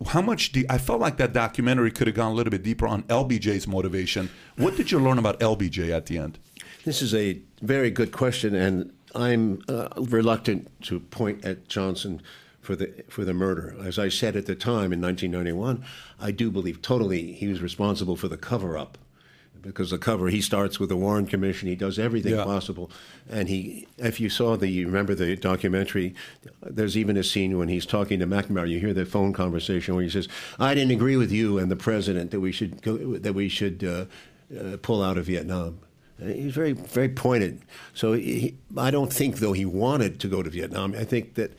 How much do you, I felt like that documentary could have gone a little bit deeper on L B J's motivation. What did you learn about L B J at the end? This is a very good question, and I'm uh, reluctant to point at Johnson for the for the murder. As I said at the time in nineteen ninety-one, I do believe totally he was responsible for the cover-up, because the cover, he starts with the Warren Commission, he does everything yeah. possible, and he, if you saw the, you remember the documentary, there's even a scene when he's talking to McNamara, you hear the phone conversation where he says, I didn't agree with you and the president that we should go, that we should uh, uh, pull out of Vietnam. He's very, very pointed. So he, I don't think, though, he wanted to go to Vietnam. I think that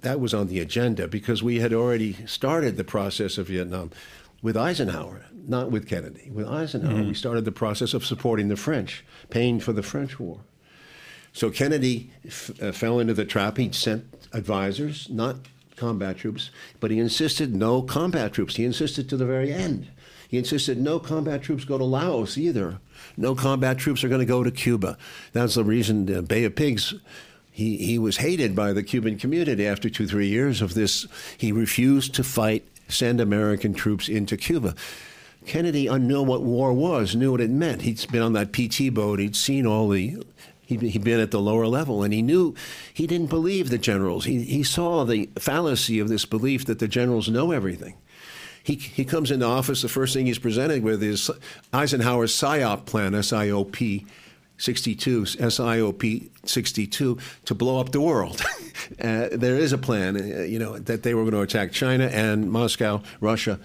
that was on the agenda because we had already started the process of Vietnam with Eisenhower, not with Kennedy. With Eisenhower, mm-hmm. we started the process of supporting the French, paying for the French war. So Kennedy f- uh, fell into the trap. He sent advisors, not combat troops, but he insisted no combat troops. He insisted to the very end. He insisted no combat troops go to Laos either. No combat troops are going to go to Cuba. That's the reason the Bay of Pigs, he, he was hated by the Cuban community after two, three years of this. He refused to fight send American troops into Cuba. Kennedy knew what war was, knew what it meant. He'd been on that P T boat. He'd seen all the, he'd, he'd been at the lower level, and he knew, he didn't believe the generals. He he saw the fallacy of this belief that the generals know everything. He he comes into office, the first thing he's presented with is Eisenhower's PSYOP plan, S I O P sixty-two, S I O P sixty-two, to blow up the world. Uh, there is a plan, uh, you know, that they were going to attack China and Moscow, Russia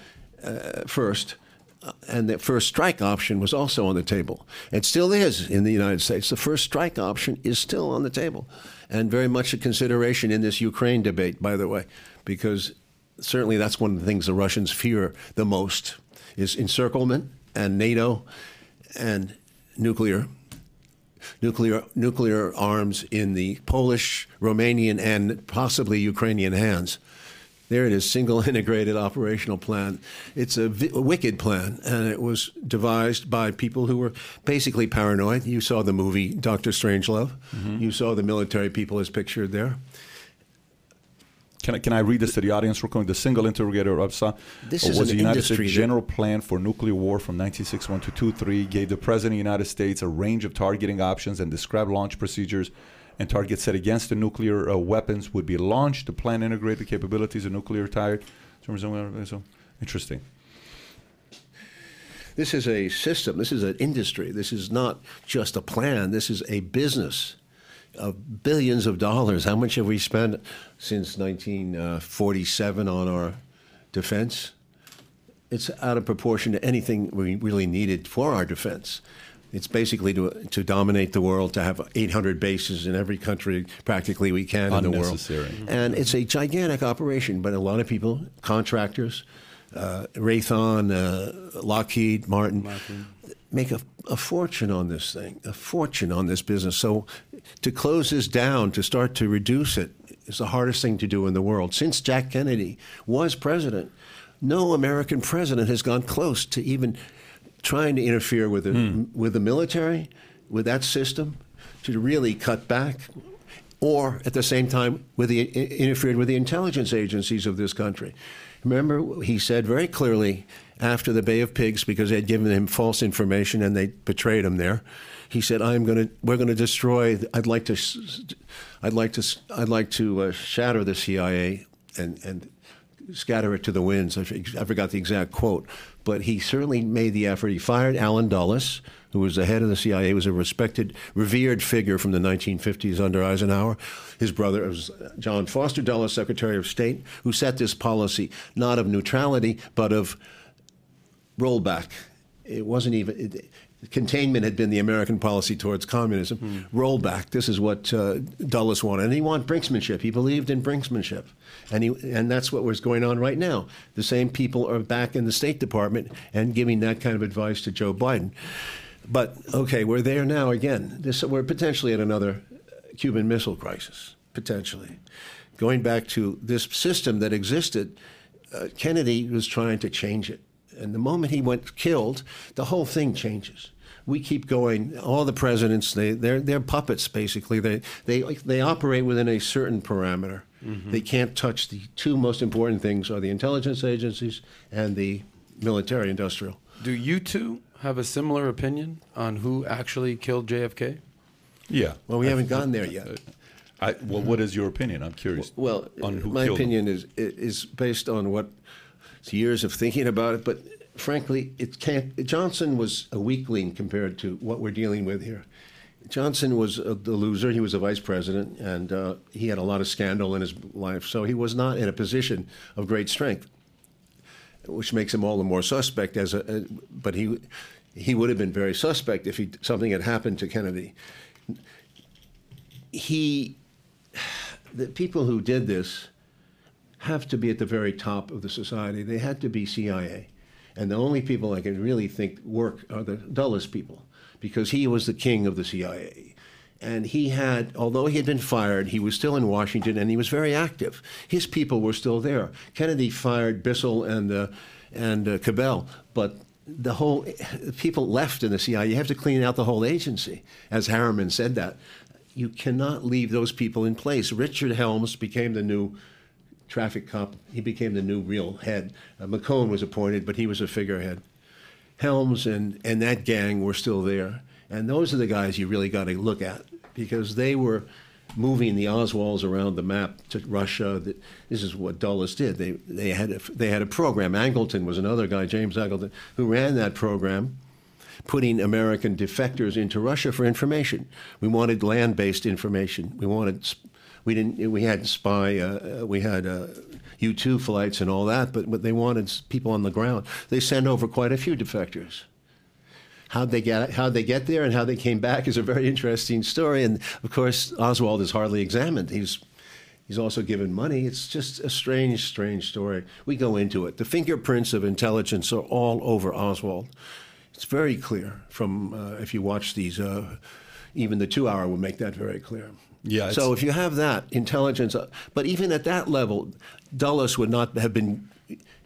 uh, first. Uh, and the first strike option was also on the table. It still is in the United States. The first strike option is still on the table. And very much a consideration in this Ukraine debate, by the way, because certainly that's one of the things the Russians fear the most is encirclement and NATO and nuclear Nuclear nuclear arms in the Polish, Romanian, and possibly Ukrainian hands. There it is, single integrated operational plan. It's a, v- a wicked plan, and it was devised by people who were basically paranoid. You saw the movie Doctor Strangelove. Mm-hmm. You saw the military people as pictured there. Can I, can I read this to the audience? We're calling the single interrogator Rabsa. This is was the United States general plan for nuclear war from nineteen sixty-one to two three, gave the President of the United States a range of targeting options and described launch procedures and targets set against the nuclear uh, weapons would be launched. The plan integrated the capabilities of nuclear tired. So interesting. This is a system. This is an industry. This is not just a plan. This is a business of billions of dollars. How much have we spent since nineteen forty-seven on our defense? It's out of proportion to anything we really needed for our defense. It's basically to to dominate the world, to have eight hundred bases in every country practically we can in the world. Mm-hmm. And it's a gigantic operation, but a lot of people, contractors, uh, Raytheon, uh, Lockheed Martin, Martin. make a, a fortune on this thing, a fortune on this business. So to close this down, to start to reduce it, is the hardest thing to do in the world. Since Jack Kennedy was president, no American president has gone close to even trying to interfere with the, mm. with the military, with that system, to really cut back, or at the same time with the, interfered with the intelligence agencies of this country. Remember, he said very clearly after the Bay of Pigs, because they had given him false information and they betrayed him there. He said, "I'm going to. We're going to destroy. I'd like to. I'd like to. I'd like to uh, shatter the C I A and and scatter it to the winds." I, I forgot the exact quote, but he certainly made the effort. He fired Allen Dulles, who was the head of the C I A, he was a respected, revered figure from the nineteen fifties under Eisenhower. His brother was John Foster Dulles, Secretary of State, who set this policy not of neutrality but of rollback. It wasn't even. It, Containment had been the American policy towards communism. Mm. Rollback. This is what uh, Dulles wanted, and he wanted brinksmanship. He believed in brinksmanship, and he and that's what was going on right now. The same people are back in the State Department and giving that kind of advice to Joe Biden. But okay, we're there now again. This we're potentially at another Cuban Missile Crisis. Potentially, going back to this system that existed, uh, Kennedy was trying to change it. And the moment he went killed, the whole thing changes. We keep going. All the presidents, they, they're, they're puppets, basically. They, they, they operate within a certain parameter. Mm-hmm. They can't touch the two most important things are the intelligence agencies and the military industrial. Do you two have a similar opinion on who actually killed J F K? Yeah. Well, we I, haven't gotten there yet. I, I, well, what is your opinion? I'm curious. Well, on who my opinion is, is based on what... It's years of thinking about it, but frankly, it can't. Johnson was a weakling compared to what we're dealing with here. Johnson was a, the loser. He was a vice president, and uh, he had a lot of scandal in his life, so he was not in a position of great strength, which makes him all the more suspect. As a, a but he he would have been very suspect if he, something had happened to Kennedy. He, the people who did this. Have to be at the very top of the society. They had to be C I A. And the only people I can really think work are the Dulles people, because he was the king of the C I A. And he had, although he had been fired, he was still in Washington, and he was very active. His people were still there. Kennedy fired Bissell and uh, and uh, Cabell, but the whole the people left in the C I A. You have to clean out the whole agency, as Harriman said that. You cannot leave those people in place. Richard Helms became the new... traffic cop. He became the new real head. Uh, McCone was appointed, but he was a figurehead. Helms and, and that gang were still there. And those are the guys you really got to look at, because they were moving the Oswalds around the map to Russia. This is what Dulles did. They they had a, they had a program. Angleton was another guy, James Angleton, who ran that program, putting American defectors into Russia for information. We wanted land-based information. We wanted... We didn't. We had spy. Uh, we had uh, U two flights and all that, but what they wanted people on the ground. They sent over quite a few defectors. How'd they get? How'd they get there, and how they came back is a very interesting story. And of course, Oswald is hardly examined. He's he's also given money. It's just a strange, strange story. We go into it. The fingerprints of intelligence are all over Oswald. It's very clear from uh, if you watch these. Uh, even the two-hour will make that very clear. Yeah. So if you have that intelligence, but even at that level, Dulles would not have been.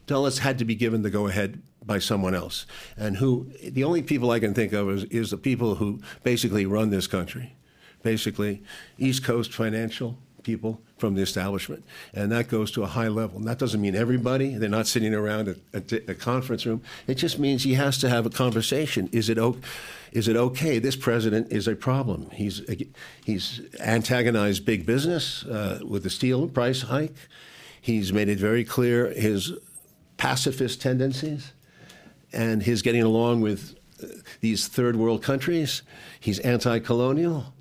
Dulles had to be given the go-ahead by someone else, and who the only people I can think of is, is the people who basically run this country, basically East Coast financial people from the establishment, and that goes to a high level. And that doesn't mean everybody. They're not sitting around a, a, t- a conference room. It just means he has to have a conversation. Is it okay? Is it okay? This president is a problem. He's he's antagonized big business uh, with the steel price hike. He's made it very clear his pacifist tendencies and his getting along with uh, these third world countries. He's anti-colonial,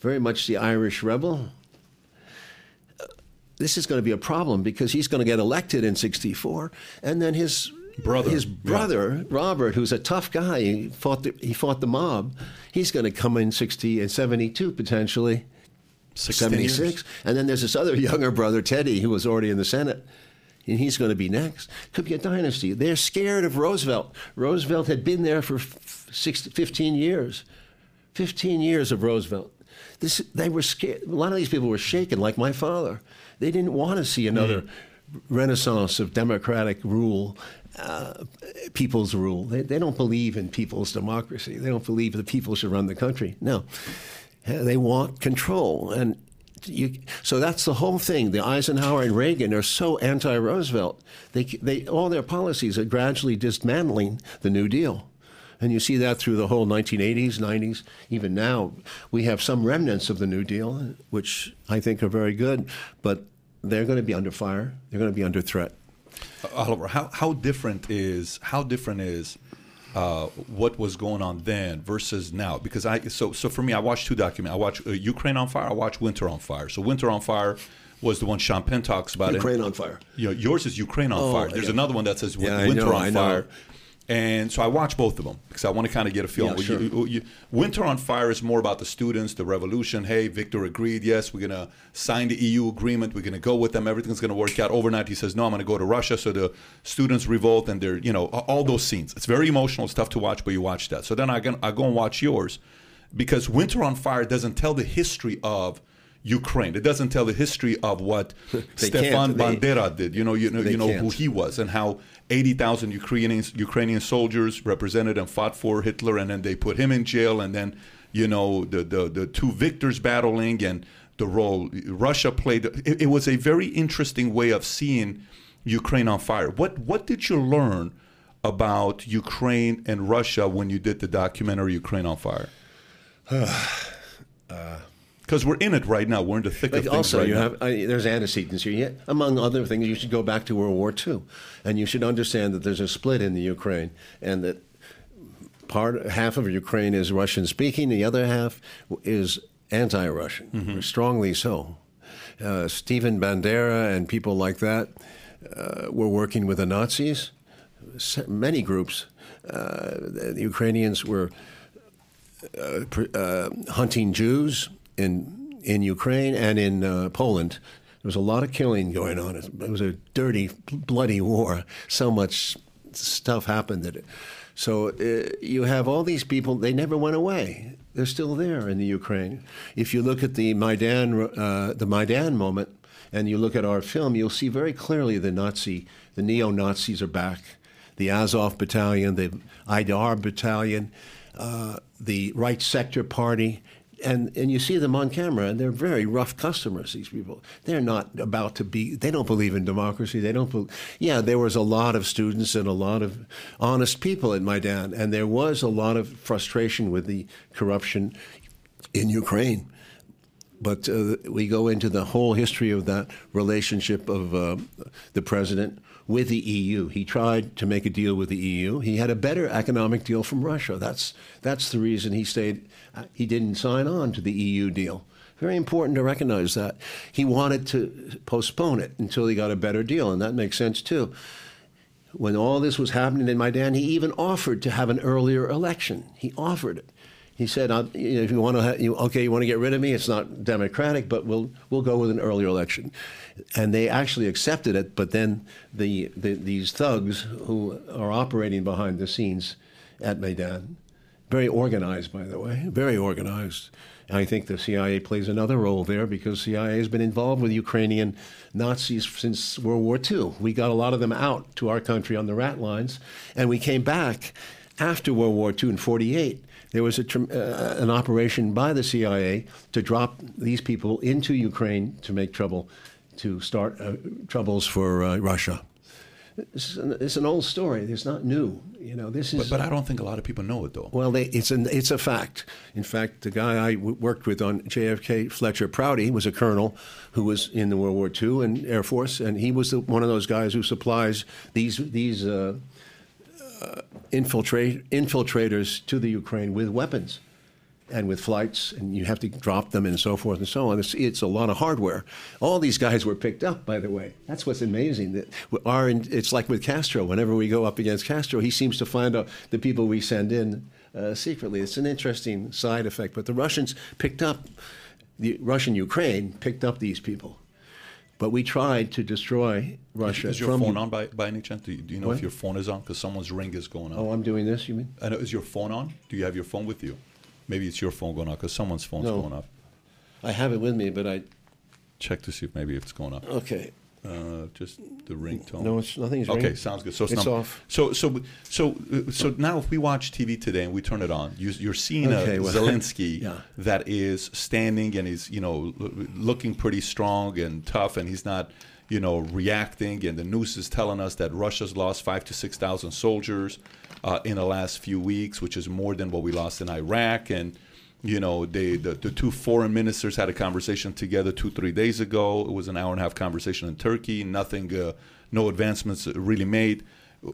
very much the Irish rebel. Uh, this is going to be a problem because he's going to get elected in sixty-four, and then his brother, his brother yeah. Robert, who's a tough guy, he fought the, he fought the mob. He's going to come in sixty and seventy-two potentially, seventy-six, years. And then there's this other younger brother, Teddy, who was already in the Senate. And he's going to be next. Could be a dynasty. They're scared of Roosevelt. Roosevelt had been there for sixty, fifteen years. fifteen years of Roosevelt. This, they were scared. A lot of these people were shaken, like my father. They didn't want to see another mm. renaissance of democratic rule, uh, people's rule. They, they don't believe in people's democracy. They don't believe the people should run the country. No. They want control. And You, so that's the whole thing. The Eisenhower and Reagan are so anti-Roosevelt. They, they, all their policies are gradually dismantling the New Deal. And you see that through the whole nineteen eighties, nineties, even now. We have some remnants of the New Deal, which I think are very good, but they're going to be under fire. They're going to be under threat. Oliver, how, how different is, how different is Uh, what was going on then versus now? Because I so so for me, I watched two documentaries. I watched uh, Ukraine on Fire. I watched Winter on Fire. So Winter on Fire was the one Sean Penn talks about. Ukraine it. on Fire. You know, yours is Ukraine on oh, Fire. There's yeah. another one that says Winter yeah, I know, on I know. Fire. And so I watched both of them because I want to kind of get a feel. Yeah, sure. you, you, you, Winter on Fire is more about the students, the revolution. Hey, Victor agreed. Yes, we're going to sign the E U agreement. We're going to go with them. Everything's going to work out. Overnight, he says, no, I'm going to go to Russia. So the students revolt and they're, you know, all those scenes. It's very emotional. It's tough to watch, but you watch that. So then I go, I go and watch yours because Winter on Fire doesn't tell the history of Ukraine. It doesn't tell the history of what Stefan Bandera did. You know, you know, you know can't. who he was and how eighty thousand Ukrainians, Ukrainian soldiers represented and fought for Hitler, and then they put him in jail, and then you know the the, the two victors battling and the role Russia played. It, it was a very interesting way of seeing Ukraine on Fire. What what did you learn about Ukraine and Russia when you did the documentary Ukraine on Fire? uh Because we're in it right now. We're in the thick but of things also, right you now. Have, I, there's antecedents here. Yeah, among other things, you should go back to World War Two. And you should understand that there's a split in the Ukraine and that part, half of Ukraine is Russian-speaking. The other half is anti-Russian, mm-hmm. strongly so. Uh, Stephen Bandera and people like that uh, were working with the Nazis. Many groups, uh, the Ukrainians were uh, uh, hunting Jews in in Ukraine and in uh, Poland. There was a lot of killing going on. It was a dirty, bloody war. So much stuff happened that it, so uh, you have all these people. They never went away. They're still there in the Ukraine. If you look at the Maidan, uh, the Maidan moment, and you look at our film, you'll see very clearly the Nazi, the neo-Nazis are back. The Azov Battalion, the Idar Battalion, uh, the Right Sector Party. And and you see them on camera, and they're very rough customers, these people. They're not about to be, they don't believe in democracy. They don't, be, yeah, there was a lot of students and a lot of honest people in Maidan, and there was a lot of frustration with the corruption in Ukraine. But uh, we go into the whole history of that relationship of uh, the president with the E U. He tried to make a deal with the E U. He had a better economic deal from Russia. That's that's the reason he stayed. He didn't sign on to the E U deal. Very important to recognize that. He wanted to postpone it until he got a better deal, and that makes sense too. When all this was happening in Maidan, he even offered to have an earlier election. He offered it. He said, I'll, you know, if you want to, ha- you, okay, you want to get rid of me, it's not democratic, but we'll we'll go with an earlier election. And they actually accepted it, but then the, the these thugs who are operating behind the scenes at Maidan Very organized, by the way, very organized. I think the C I A plays another role there because C I A has been involved with Ukrainian Nazis since World War Two. We got a lot of them out to our country on the rat lines, and we came back after World War Two in forty-eight. There was a, uh, an operation by the C I A to drop these people into Ukraine to make trouble, to start uh, troubles for uh, Russia. It's an, it's an old story. It's not new. You know, this is. But, but I don't think a lot of people know it, though. Well, they, it's an it's a fact. In fact, the guy I w- worked with on J F K, Fletcher Prouty, was a colonel who was in the World War Two and Air Force, and he was the, one of those guys who supplies these these uh, uh, infiltrate infiltrators to the Ukraine with weapons, and with flights, and you have to drop them, and so forth and so on. It's, it's a lot of hardware. All these guys were picked up, by the way. That's what's amazing. That our, it's like with Castro. Whenever we go up against Castro, he seems to find out the people we send in uh, secretly. It's an interesting side effect. But the Russians picked up, the Russian Ukraine picked up these people. But we tried to destroy Russia. Is your from phone on by, by any chance? Do you, do you know what? If your phone is on? Because someone's ring is going on. Oh, I'm doing this, you mean? I know, is your phone on? Do you have your phone with you? Maybe it's your phone going up because someone's phone's no, going up. I have it with me, but I check to see if maybe if it's going up. Okay. Uh, just the ringtone. No, it's nothing's ringing. Okay, sounds good. So it's, it's not, off. So so so so now, if we watch T V today and we turn it on, you, you're seeing okay, a well, Zelensky yeah. that is standing and he's you know looking pretty strong and tough, and he's not you know reacting. And the news is telling us that Russia's lost five to six thousand soldiers. Uh, in the last few weeks, which is more than what we lost in Iraq. And, you know, they, the, the two foreign ministers had a conversation together two, three days ago. It was an hour and a half conversation in Turkey. Nothing, uh, no advancements really made.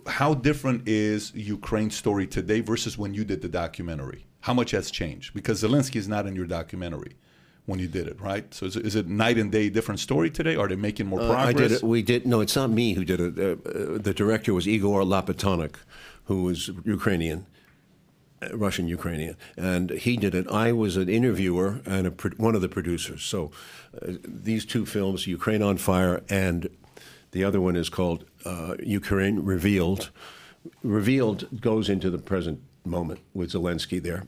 How different is Ukraine's story today versus when you did the documentary? How much has changed? Because Zelensky is not in your documentary when you did it, right? So is, is it night and day different story today? Are they making more progress? Uh, I did it. We did. No, it's not me who did it. Uh, uh, the director was Igor Lapatonik, who was Ukrainian, uh, Russian-Ukrainian, and he did it. I was an interviewer and a pro- one of the producers. So uh, these two films, Ukraine on Fire, and the other one is called uh, Ukraine Revealed. Revealed goes into the present moment with Zelensky there.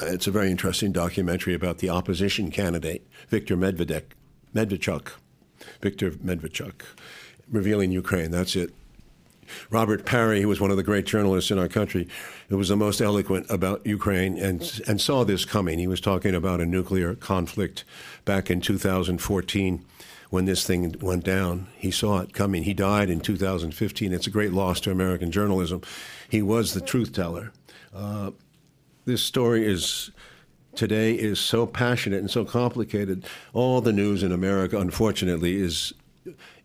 It's a very interesting documentary about the opposition candidate, Viktor Medvedek, Medvedchuk, Viktor Medvedchuk, revealing Ukraine. That's it. Robert Parry, who was one of the great journalists in our country, who was the most eloquent about Ukraine and and saw this coming. He was talking about a nuclear conflict back in two thousand fourteen when this thing went down. He saw it coming. He died in two thousand fifteen. It's a great loss to American journalism. He was the truth teller. Uh, This story is today is so passionate and so complicated. All the news in America, unfortunately, is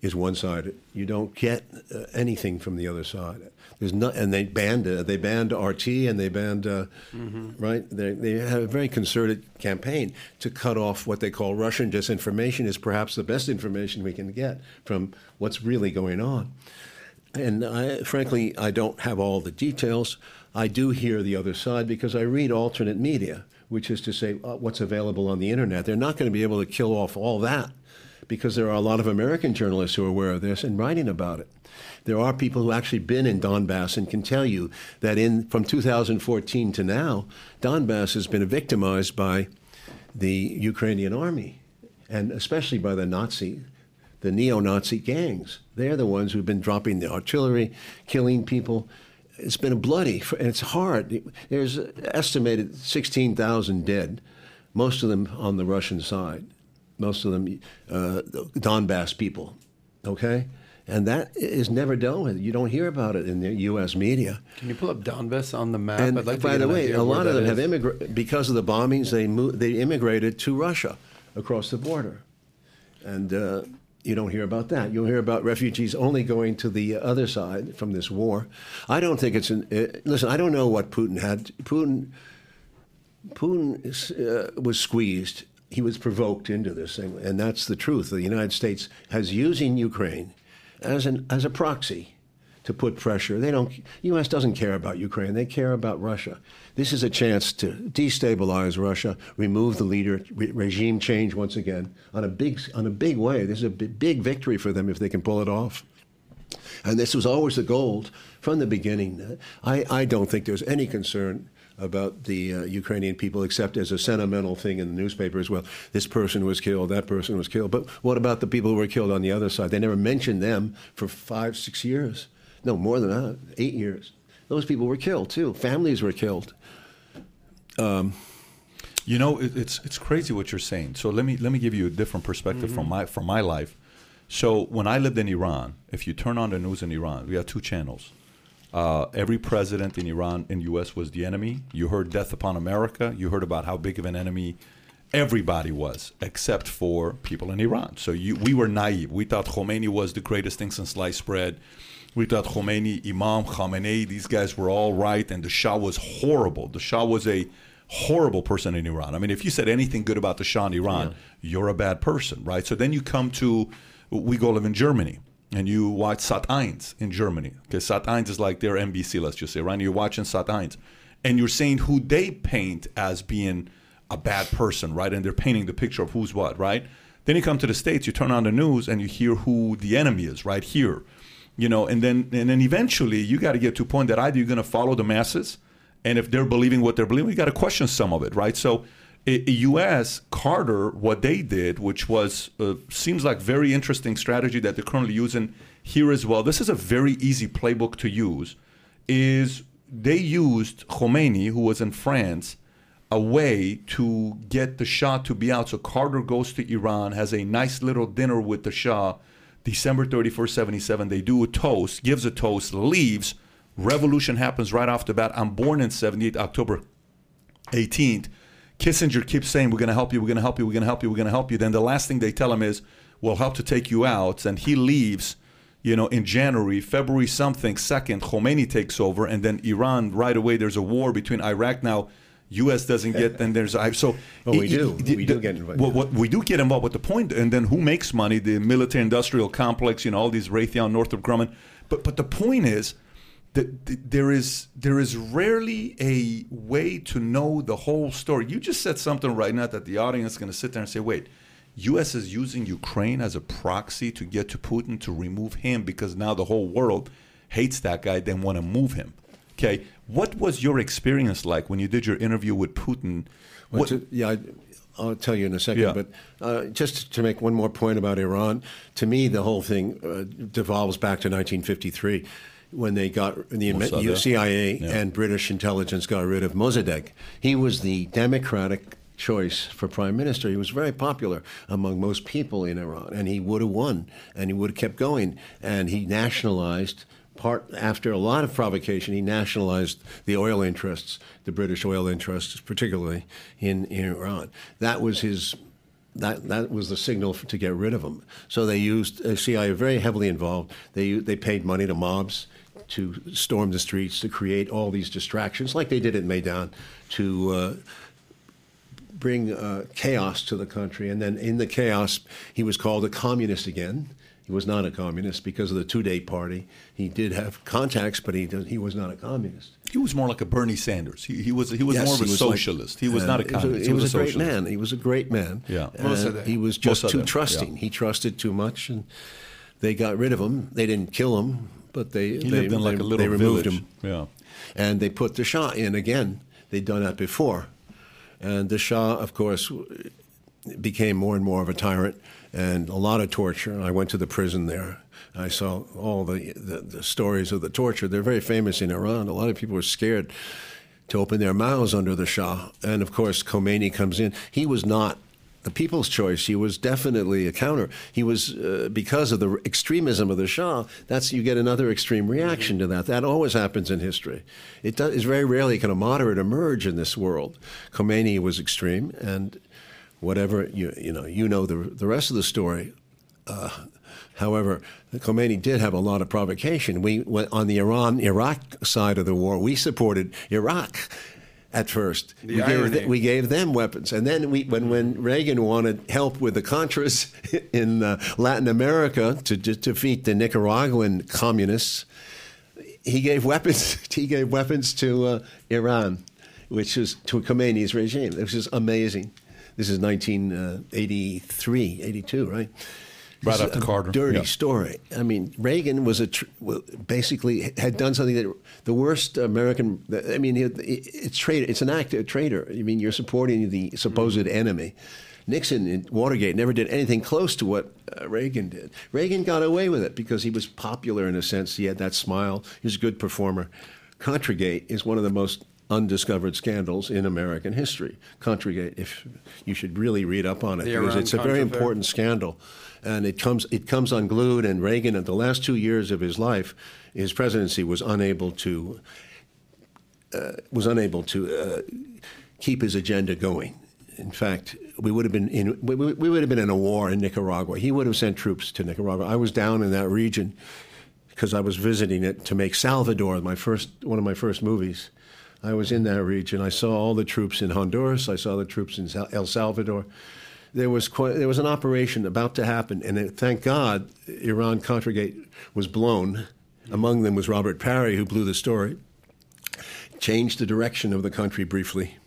is one-sided. You don't get uh, anything from the other side. There's no, and they banned uh, they banned R T and they banned uh, mm-hmm. right. They they have a very concerted campaign to cut off what they call Russian disinformation. Is perhaps the best information we can get from what's really going on. And I, frankly, I don't have all the details. I do hear the other side because I read alternate media, which is to say uh, what's available on the internet. They're not going to be able to kill off all that because there are a lot of American journalists who are aware of this and writing about it. There are people who actually been in Donbass and can tell you that in from two thousand fourteen to now, Donbass has been victimized by the Ukrainian army and especially by the Nazi the neo-Nazi gangs. They're the ones who've been dropping the artillery, killing people. It's been a bloody, and it's hard. There's estimated sixteen thousand dead, most of them on the Russian side, most of them uh, Donbass people, okay? And that is never dealt with. You don't hear about it in the U S media. Can you pull up Donbass on the map? And I'd like by to the way, a lot of them is. have immigrated. Because of the bombings, they moved, they immigrated to Russia across the border. And Uh, You don't hear about that. You'll hear about refugees only going to the other side from this war. I don't think it's an... Uh, listen, I don't know what Putin had. Putin Putin uh, was squeezed. He was provoked into this thing, and that's the truth. The United States has using Ukraine as an as a proxy to put pressure. They don't... U S doesn't care about Ukraine. They care about Russia. This is a chance to destabilize Russia, remove the leader, re- regime change once again on a big on a big way. This is a b- big victory for them if they can pull it off. And this was always the goal from the beginning. I, I don't think there's any concern about the uh, Ukrainian people, except as a sentimental thing in the newspapers. Well, this person was killed, that person was killed. But what about the people who were killed on the other side? They never mentioned them for five, six years. No, more than that, eight years. Those people were killed, too. Families were killed. Um, you know, it, it's it's crazy what you're saying. So let me let me give you a different perspective mm-hmm. from my from my life. So when I lived in Iran, if you turn on the news in Iran, we have two channels. Uh, every president in Iran and U S was the enemy. You heard death upon America. You heard about how big of an enemy everybody was, except for people in Iran. So you, we were naive. We thought Khomeini was the greatest thing since sliced bread. We thought Khomeini, Imam, Khamenei, these guys were all right, and the Shah was horrible. The Shah was a horrible person in Iran. I mean, if you said anything good about the Shah in Iran, yeah. you're a bad person, right? So then you come to, we go live in Germany. And you watch Sat eins in Germany. Okay, Sat eins is like their N B C, let's just say, right? And you're watching Sat eins. And you're seeing who they paint as being a bad person, right? And they're painting the picture of who's what, right? Then you come to the States, you turn on the news, and you hear who the enemy is right here. You know, and then and then eventually you got to get to a point that either you're going to follow the masses, and if they're believing what they're believing, you got to question some of it, right? So U S Carter, what they did, which was uh, seems like very interesting strategy that they're currently using here as well. This is a very easy playbook to use. Is they used Khomeini, who was in France, a way to get the Shah to be out. So Carter goes to Iran, has a nice little dinner with the Shah, December thirty-first, seventy-seven. They do a toast, gives a toast, leaves. Revolution happens right off the bat. I'm born in seventy-eight, October eighteenth. Kissinger keeps saying, we're going to help you, we're going to help you, we're going to help you, we're going to help you. Then the last thing they tell him is, we'll help to take you out. And he leaves, you know, in January, February something, second, Khomeini takes over. And then Iran, right away, there's a war between Iraq now. U S doesn't get, and there's, so. Well, we it, do, it, we do get involved. Well, what, we do get involved with the point, and then who makes money? The military-industrial complex, you know, all these Raytheon, Northrop Grumman. But, but the point is, that there is there is rarely a way to know the whole story. You just said something right now that the audience is going to sit there and say, wait, U S is using Ukraine as a proxy to get to Putin to remove him because now the whole world hates that guy, they want to move him. Okay, what was your experience like when you did your interview with Putin? Well, what, to, yeah, I, I'll tell you in a second, yeah. but uh, just to make one more point about Iran, to me the whole thing uh, devolves back to nineteen fifty-three. When they got the Mossadegh. C I A yeah. and British intelligence got rid of Mossadegh. He was the Democratic choice for prime minister. He was very popular among most people in Iran, and he would have won, and he would have kept going. And he nationalized, part after a lot of provocation, he nationalized the oil interests, the British oil interests, particularly in, in Iran. That was his... That that was the signal for, to get rid of him. So they used uh, C I A very heavily involved. They they paid money to mobs to storm the streets, to create all these distractions, like they did at Maidan, to uh, bring uh, chaos to the country. And then in the chaos, he was called a communist again. He was not a communist because of the two-day party. He did have contacts, but he does, he was not a communist. He was more like a Bernie Sanders. He, he was he was yes, more of a socialist. Like, he was uh, not a communist. He was, was a, he was a, a great man. He was a great man. Yeah, uh, he was just too trusting. Yeah. He trusted too much, and they got rid of him. They didn't kill him, but they he they, lived in they, like a little they removed village. him. Yeah, and they put the Shah in again. They'd done that before, and the Shah, of course, became more and more of a tyrant. And a lot of torture. I went to the prison there. I saw all the, the, the stories of the torture. They're very famous in Iran. A lot of people were scared to open their mouths under the Shah. And, of course, Khomeini comes in. He was not the people's choice. He was definitely a counter. He was, uh, because of the extremism of the Shah, that's you get another extreme reaction to that. That always happens in history. It does, it's very rarely can a moderate emerge in this world. Khomeini was extreme, and... Whatever you you know, you know the the rest of the story. Uh, however, Khomeini did have a lot of provocation. We went on the Iran-Iraq side of the war. We supported Iraq at first. The we, irony. Gave th- we gave them weapons, and then we when when Reagan wanted help with the Contras in uh, Latin America to d- defeat the Nicaraguan communists, he gave weapons. He gave weapons to uh, Iran, which is to Khomeini's regime, which is amazing. This is nineteen eighty-three, eighty-two, right? right after Carter. Dirty yeah. story. I mean, Reagan was a tr basically had done something that the worst American. I mean, it, it, it's traitor. It's an act of traitor. I mean, you're supporting the supposed enemy. Nixon in Watergate never did anything close to what uh, Reagan did. Reagan got away with it because he was popular in a sense. He had that smile. He was a good performer. Contragate is one of the most undiscovered scandals in American history. Contragate, if you should really read up on it, because it's a very important scandal, and it comes it comes unglued. And Reagan, at the last two years of his life, his presidency was unable to uh, was unable to uh, keep his agenda going. In fact, we would have been in we, we would have been in a war in Nicaragua. He would have sent troops to Nicaragua. I was down in that region because I was visiting it to make Salvador my first one of my first movies. I was in that region. I saw all the troops in Honduras. I saw the troops in El Salvador. There was quite, there was an operation about to happen, and it, thank God, Iran-Contragate was blown. Among them was Robert Parry, who blew the story, changed the direction of the country briefly.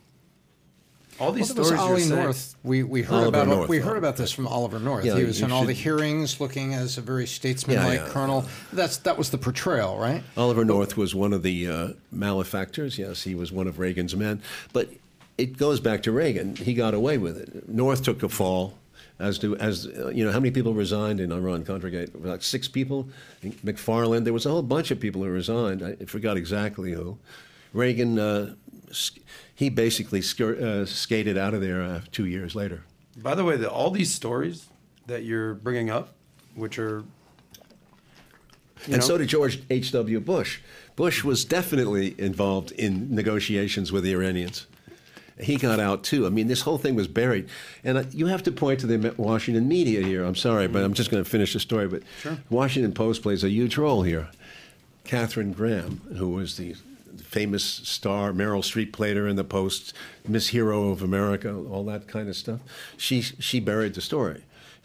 All these well, stories Ollie you're North. Saying. We we heard Oliver about North, we heard about this from Oliver North. Yeah, he was in should... all the hearings, looking as a very statesman-like yeah, yeah, colonel. Yeah. That's that was the portrayal, right? Oliver North was one of the uh, malefactors. Yes, he was one of Reagan's men. But it goes back to Reagan. He got away with it. North took a fall. As to as uh, you know, how many people resigned in Iran-Contragate? About six people. McFarland. There was a whole bunch of people who resigned. I forgot exactly who. Reagan. Uh, He basically skir uh, skated out of there uh, two years later. By the way, the, all these stories that you're bringing up, which are... And know. so did George H W Bush. Bush was definitely involved in negotiations with the Iranians. He got out, too. I mean, this whole thing was buried. And uh, you have to point to the Washington media here. I'm sorry, but I'm just going to finish the story. But sure. Washington Post plays a huge role here. Katharine Graham, who was the... famous star, Meryl Streep played her in the Post, Miss Hero of America, all that kind of stuff. She she buried the story.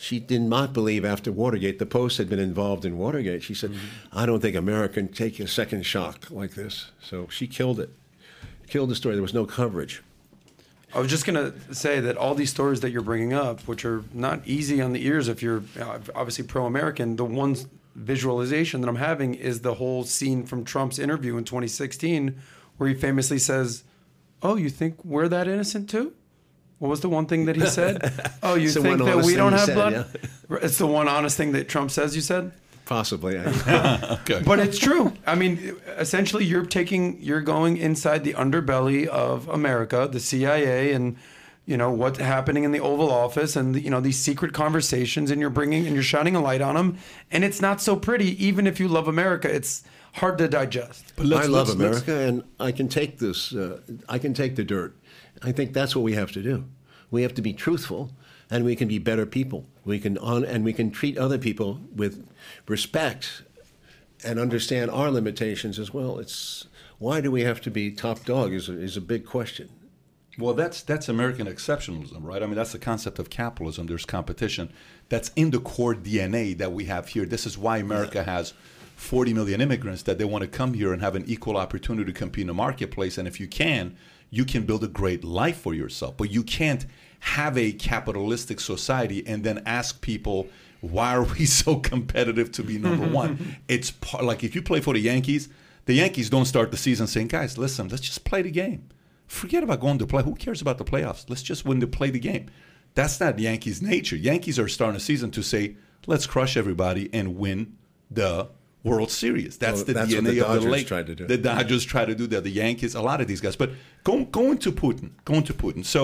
She did not believe after Watergate, the Post had been involved in Watergate. She said, mm-hmm. I don't think America can take a second shock like this. So she killed it, killed the story. There was no coverage. I was just going to say that all these stories that you're bringing up, which are not easy on the ears if you're obviously pro-American, the ones... visualization that I'm having is the whole scene from Trump's interview in twenty sixteen where he famously says, oh, you think we're that innocent too? What was the one thing that he said? Oh, you think that we don't have said, blood? Yeah. It's the one honest thing that Trump says you said? Possibly. I okay. But it's true. I mean, essentially you're taking, you're going inside the underbelly of America, the C I A and you know, what's happening in the Oval Office and, you know, these secret conversations and you're bringing and you're shining a light on them. And it's not so pretty. Even if you love America, it's hard to digest. But let's, I love let's, America let's, and I can take this. Uh, I can take the dirt. I think that's what we have to do. We have to be truthful and we can be better people. We can on and we can treat other people with respect and understand our limitations as well. It's why do we have to be top dog is a, is a big question. Well, that's that's American exceptionalism, right? I mean, that's the concept of capitalism. There's competition. That's in the core D N A that we have here. This is why America has forty million immigrants, that they want to come here and have an equal opportunity to compete in the marketplace. And if you can, you can build a great life for yourself. But you can't have a capitalistic society and then ask people, why are we so competitive to be number one? It's part, like if you play for the Yankees, the Yankees don't start the season saying, guys, listen, let's just play the game. Forget about going to play. Who cares about the playoffs? Let's just win to play the game. That's not Yankees' nature. Yankees are starting a season to say, let's crush everybody and win the World Series. That's well, the that's D N A the of the league. Tried to do. The Dodgers try to do that. The Yankees, a lot of these guys. But going go to Putin, going to Putin. So,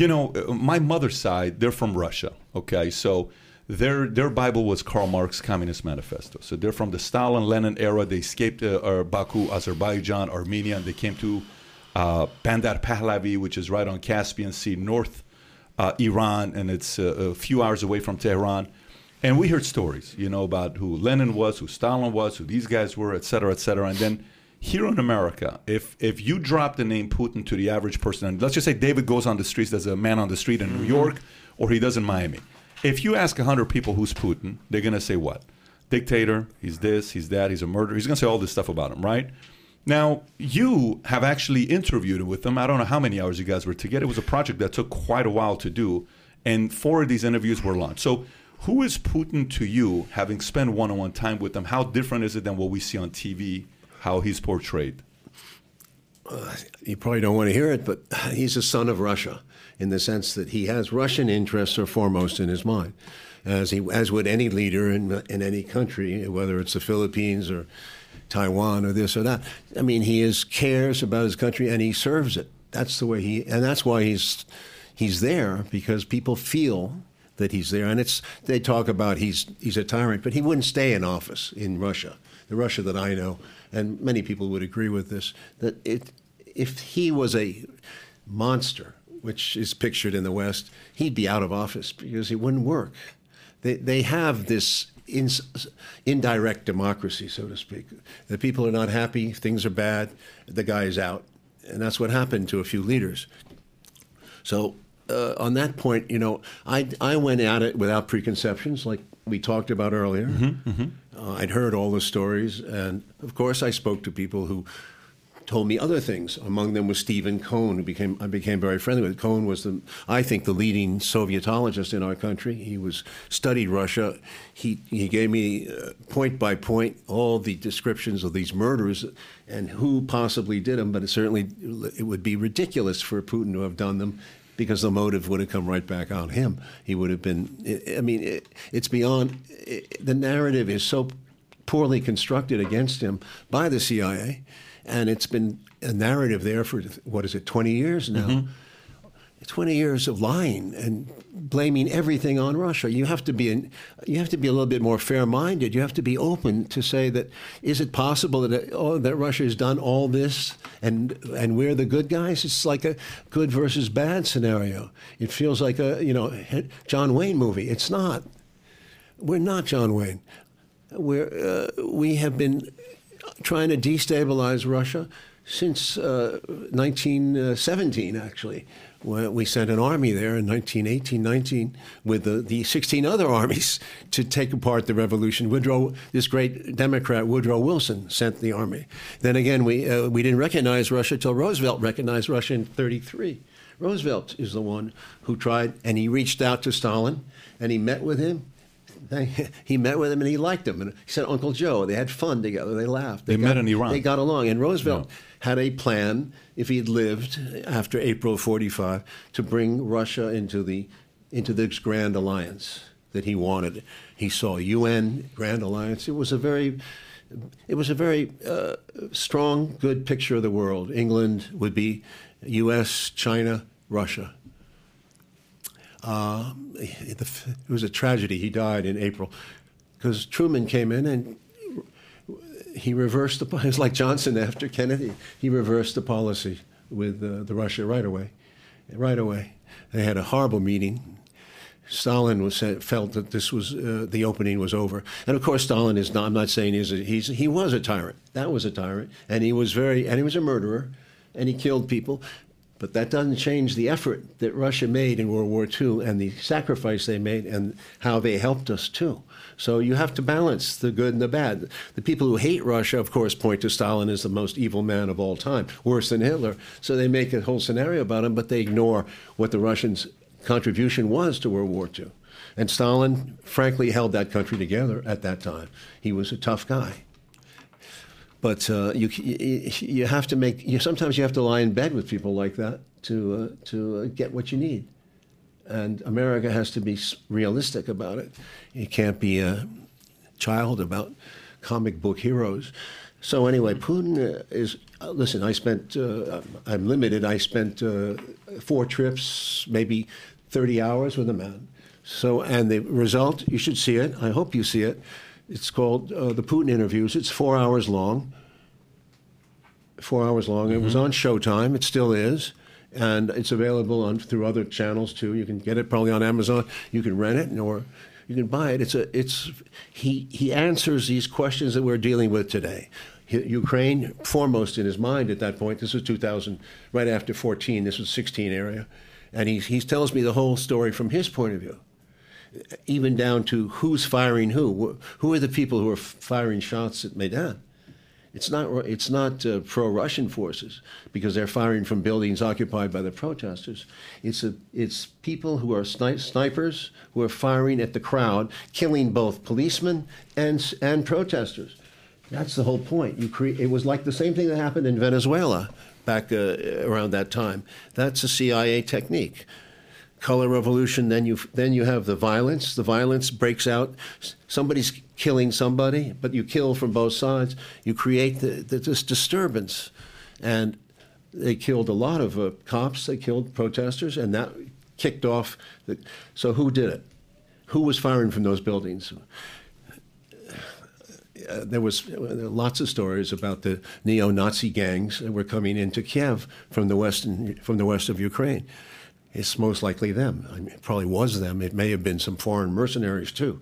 you know, my mother's side, they're from Russia. Okay, so their their Bible was Karl Marx's Communist Manifesto. So they're from the Stalin-Lenin era. They escaped uh, Baku, Azerbaijan, Armenia, and they came to... Uh, Bandar Pahlavi, which is right on Caspian Sea, north uh, Iran, and it's uh, a few hours away from Tehran. And we heard stories, you know, about who Lenin was, who Stalin was, who these guys were, et cetera, et cetera. And then here in America, if if you drop the name Putin to the average person, and let's just say David goes on the streets as a man on the street in New York, or he does in Miami. If you ask a hundred people who's Putin, they're going to say what? Dictator, he's this, he's that, he's a murderer. He's going to say all this stuff about him, right? Now, you have actually interviewed with them. I don't know how many hours you guys were together. It was a project that took quite a while to do, and four of these interviews were launched. So Who is Putin to you, having spent one-on-one time with him? How different is it than what we see on T V, how he's portrayed? Uh, you probably don't want to hear it, but he's a son of Russia in the sense that he has Russian interests are foremost in his mind, as he as would any leader in in any country, whether it's the Philippines or Taiwan or this or that. I mean, he is cares about his country and he serves it. That's the way he, and that's why he's he's there, because people feel that he's there. And it's they talk about he's he's a tyrant, but he wouldn't stay in office in Russia, the Russia that I know, and many people would agree with this. That it, if he was a monster, which is pictured in the West, he'd be out of office because he wouldn't work. They they have this in, indirect democracy, so to speak. The people are not happy, things are bad, the guy is out. And that's what happened to a few leaders. So uh, on that point, you know, I, I went at it without preconceptions, like we talked about earlier. Mm-hmm, mm-hmm. Uh, I'd heard all the stories. And, of course, I spoke to people who told me other things. Among them was Stephen Cohn, who became I became very friendly with. Cohn was, the, I think, the leading Sovietologist in our country. He was studied Russia. He he gave me uh, point by point all the descriptions of these murders and who possibly did them. But it certainly it would be ridiculous for Putin to have done them, because the motive would have come right back on him. He would have been. I mean, it, it's beyond. It, the narrative is so poorly constructed against him by the C I A. And it's been a narrative there for, what is it, twenty years now? Mm-hmm. twenty years of lying and blaming everything on Russia. You have to be in, you have to be a little bit more fair-minded. You have to be open to say that, is it possible that oh, that Russia has done all this and and we're the good guys? It's like a good versus bad scenario. It feels like a, you know, John Wayne movie. It's not. We're not John Wayne. We're, uh, we have been trying to destabilize Russia since uh, nineteen seventeen, actually. We sent an army there in nineteen eighteen, nineteen with the, the sixteen other armies to take apart the revolution. Woodrow, this great Democrat Woodrow Wilson, sent the army. Then again, we uh, we didn't recognize Russia till Roosevelt recognized Russia in thirty-three. Roosevelt is the one who tried, and he reached out to Stalin, and he met with him. He met with him and he liked him. And he said, Uncle Joe, they had fun together. They laughed. They, they got, met in Iran. They got along. And Roosevelt no. had a plan, if he'd lived after April forty-five, to bring Russia into the into this grand alliance that he wanted. He saw U N grand alliance. It was a very, it was a very uh, strong, good picture of the world. England would be U S, China, Russia. Uh, it was a tragedy. He died in April because Truman came in and he reversed the policy. It was like Johnson after Kennedy. He reversed the policy with uh, the Russia right away. Right away. They had a horrible meeting. Stalin was, felt that this was uh, the opening was over. And, of course, Stalin is not, I'm not saying he's, a, he's he was a tyrant. That was a tyrant. And he was very, and he was a murderer. And he killed people. But that doesn't change the effort that Russia made in World War Two and the sacrifice they made and how they helped us, too. So you have to balance the good and the bad. The people who hate Russia, of course, point to Stalin as the most evil man of all time, worse than Hitler. So they make a whole scenario about him, but they ignore what the Russians' contribution was to World War Two. And Stalin, frankly, held that country together at that time. He was a tough guy. But uh, you you have to make you, sometimes you have to lie in bed with people like that to uh, to uh, get what you need, and America has to be realistic about it. It can't be a child about comic book heroes. So anyway, Putin is uh, listen. I spent uh, I'm limited. I spent uh, four trips, maybe thirty hours with the man. So and the result, you should see it. I hope you see it. It's called uh, The Putin Interviews. It's four hours long. Four hours long. Mm-hmm. It was on Showtime. It still is. And it's available on through other channels, too. You can get it probably on Amazon. You can rent it or you can buy it. It's a, it's, he, he answers these questions that we're dealing with today. He, Ukraine, foremost in his mind at that point. This was two thousand, right after fourteen. This was sixteen area. And he, he tells me the whole story from his point of view, even down to who's firing who. Who are the people who are firing shots at Maidan? It's not it's not uh, pro-Russian forces, because they're firing from buildings occupied by the protesters. It's a, it's people who are sni snipers who are firing at the crowd, killing both policemen and and protesters. That's the whole point. You create it was like the same thing that happened in Venezuela back uh, around that time. That's a C I A technique. Color revolution. Then you then you have the violence. The violence breaks out. Somebody's killing somebody, but you kill from both sides. You create the, the, this disturbance, and they killed a lot of uh, cops. They killed protesters, and that kicked off. The, so who did it? Who was firing from those buildings? Uh, there was uh, lots of stories about the neo-Nazi gangs that were coming into Kiev from the western from the west of Ukraine. It's most likely them. I mean, it probably was them. It may have been some foreign mercenaries, too.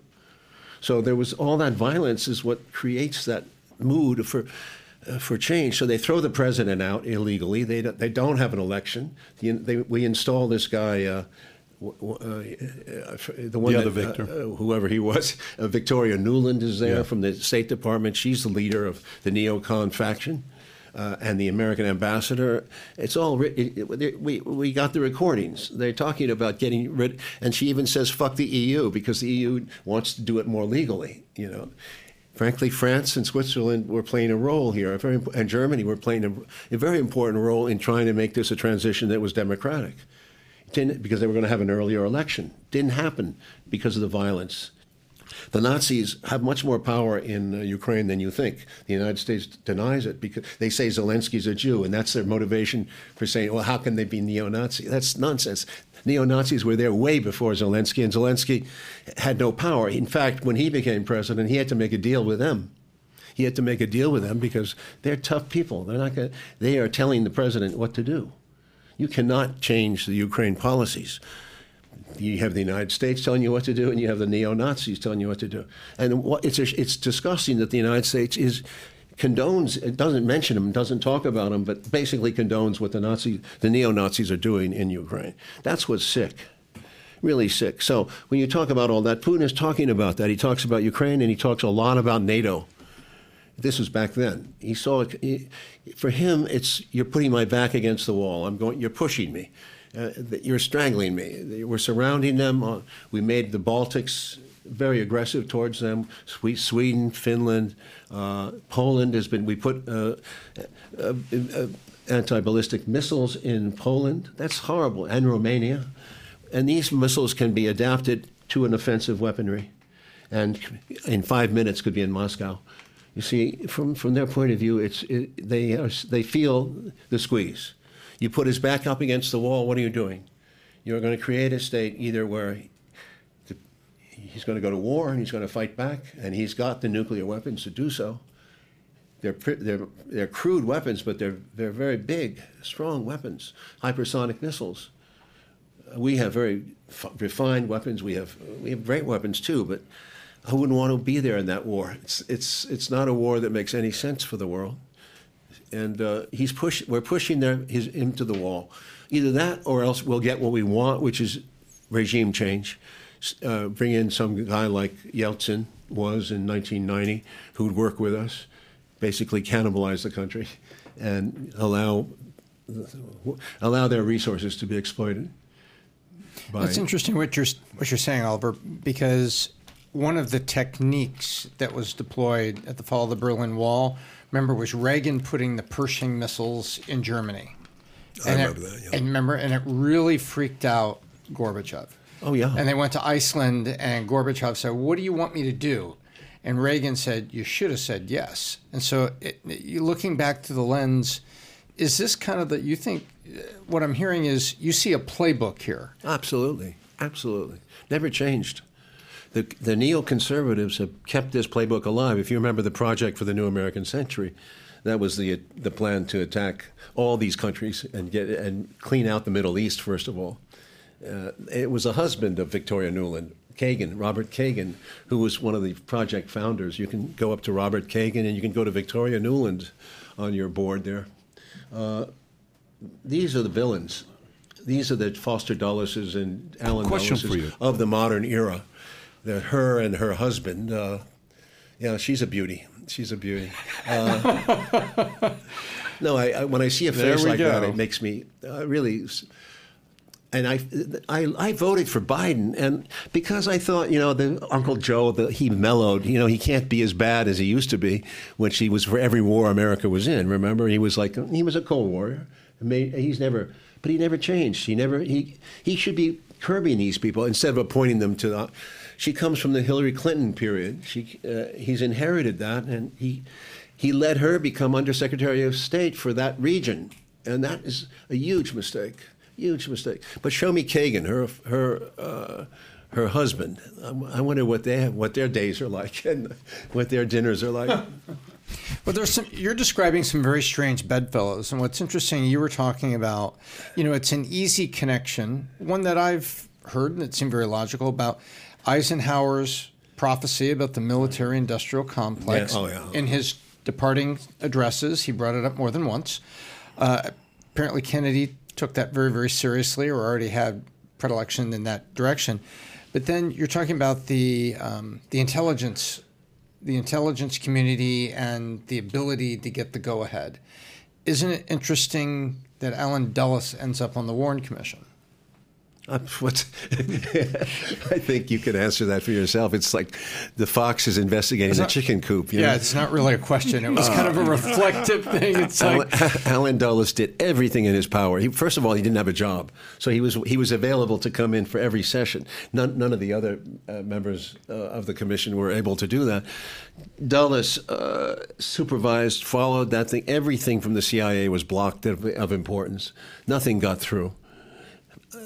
So there was all that violence is what creates that mood for uh, for change. So they throw the president out illegally. They, they don't have an election. They, they, we install this guy, uh, w w uh, the one the other that, Victor. Uh, whoever he was. Uh, Victoria Nuland is there yeah. from the State Department. She's the leader of the neocon faction. Uh, and the American ambassador, it's all it, it, it, we we got the recordings. They're talking about getting rid, and she even says "fuck the E U" because the E U wants to do it more legally. You know, frankly, France and Switzerland were playing a role here, a very, and Germany were playing a, a very important role in trying to make this a transition that was democratic. It didn't, because they were going to have an earlier election. Didn't happen because of the violence. The Nazis have much more power in uh, Ukraine than you think. The United States denies it because they say Zelensky's a Jew, and that's their motivation for saying, well, how can they be neo-Nazi? That's nonsense. Neo-Nazis were there way before Zelensky, and Zelensky had no power. In fact, when he became president, he had to make a deal with them. He had to make a deal with them because they're tough people. They're not gonna, they are telling the president what to do. You cannot change the Ukraine policies. You have the United States telling you what to do, and you have the neo-Nazis telling you what to do. And what, it's a, it's disgusting that the United States is condones. It doesn't mention them, doesn't talk about them, but basically condones what the Nazi, the neo-Nazis are doing in Ukraine. That's what's sick, really sick. So when you talk about all that, Putin is talking about that. He talks about Ukraine, and he talks a lot about NATO. This was back then. He saw it, he, for him. It's you're putting my back against the wall. I'm going. You're pushing me. Uh, you're strangling me. They were surrounding them. Uh, we made the Baltics very aggressive towards them. Sweden, Finland, uh, Poland has been. We put uh, uh, uh, anti-ballistic missiles in Poland. That's horrible. And Romania. And these missiles can be adapted to an offensive weaponry, and in five minutes could be in Moscow. You see, from from their point of view, it's it, they are, they feel the squeeze. You put his back up against the wall, what are you doing? You're going to create a state either where he's going to go to war and he's going to fight back, and he's got the nuclear weapons to do so. They're, they're, they're crude weapons, but they're, they're very big, strong weapons, hypersonic missiles. We have very refined weapons. We have, we have great weapons, too, but I wouldn't want to be there in that war. It's, it's, it's not a war that makes any sense for the world. And uh, he's push, we're pushing their, his, him to the wall. Either that or else we'll get what we want, which is regime change. Uh, bring in some guy like Yeltsin was in nineteen ninety, who'd work with us, basically cannibalize the country and allow, allow their resources to be exploited. That's interesting what you're, what you're saying, Oliver, because one of the techniques that was deployed at the fall of the Berlin Wall, remember, was Reagan putting the Pershing missiles in Germany. And I remember it, that, yeah. And, remember, and it really freaked out Gorbachev. Oh, yeah. And they went to Iceland, and Gorbachev said, what do you want me to do? And Reagan said, you should have said yes. And so it, it, looking back to the lens, is this kind of the, you think, what I'm hearing is you see a playbook here. Absolutely. Absolutely. Never changed. The, the neoconservatives have kept this playbook alive. If you remember the Project for the New American Century, that was the the plan to attack all these countries and get and clean out the Middle East first of all. Uh, it was a husband of Victoria Nuland, Kagan, Robert Kagan, who was one of the project founders. You can go up to Robert Kagan and you can go to Victoria Nuland on your board there. Uh, these are the villains. These are the Foster Dulleses and Alan Dulleses of the modern era. That her and her husband, uh, yeah, she's a beauty. She's a beauty. Uh, no, I, I when I see a face like go. that, it makes me uh, really. And I, I, I voted for Biden, and because I thought, you know, the Uncle Joe, the, he mellowed. You know, he can't be as bad as he used to be, which he was for every war America was in. Remember, he was like he was a Cold Warrior. He's never, but he never changed. He never he he should be curbing these people instead of appointing them to. The, she comes from the Hillary Clinton period. She uh, he's inherited that, and he he let her become Undersecretary of State for that region, and that is a huge mistake. Huge mistake. But show me Kagan, her her uh, her husband. I wonder what they have, what their days are like, and what their dinners are like. Well, there's some. You're describing some very strange bedfellows, and what's interesting, you were talking about, you know, it's an easy connection, one that I've heard and it seemed very logical about Eisenhower's prophecy about the military-industrial complex. Yeah. Oh, yeah. In his departing addresses, he brought it up more than once. Uh, apparently, Kennedy took that very, very seriously, or already had predilection in that direction. But then you're talking about the um, the intelligence, the intelligence community, and the ability to get the go-ahead. Isn't it interesting that Alan Dulles ends up on the Warren Commission? Uh, what? I think you can answer that for yourself. It's like the fox is investigating it's the not, chicken coop. You yeah, know? It's not really a question. It was uh, kind of a reflective thing. It's Alan, like Alan Dulles did everything in his power. He, first of all, he didn't have a job, so he was he was available to come in for every session. None none of the other uh, members uh, of the commission were able to do that. Dulles uh, supervised, followed that thing. Everything from the C I A was blocked of, of importance. Nothing got through.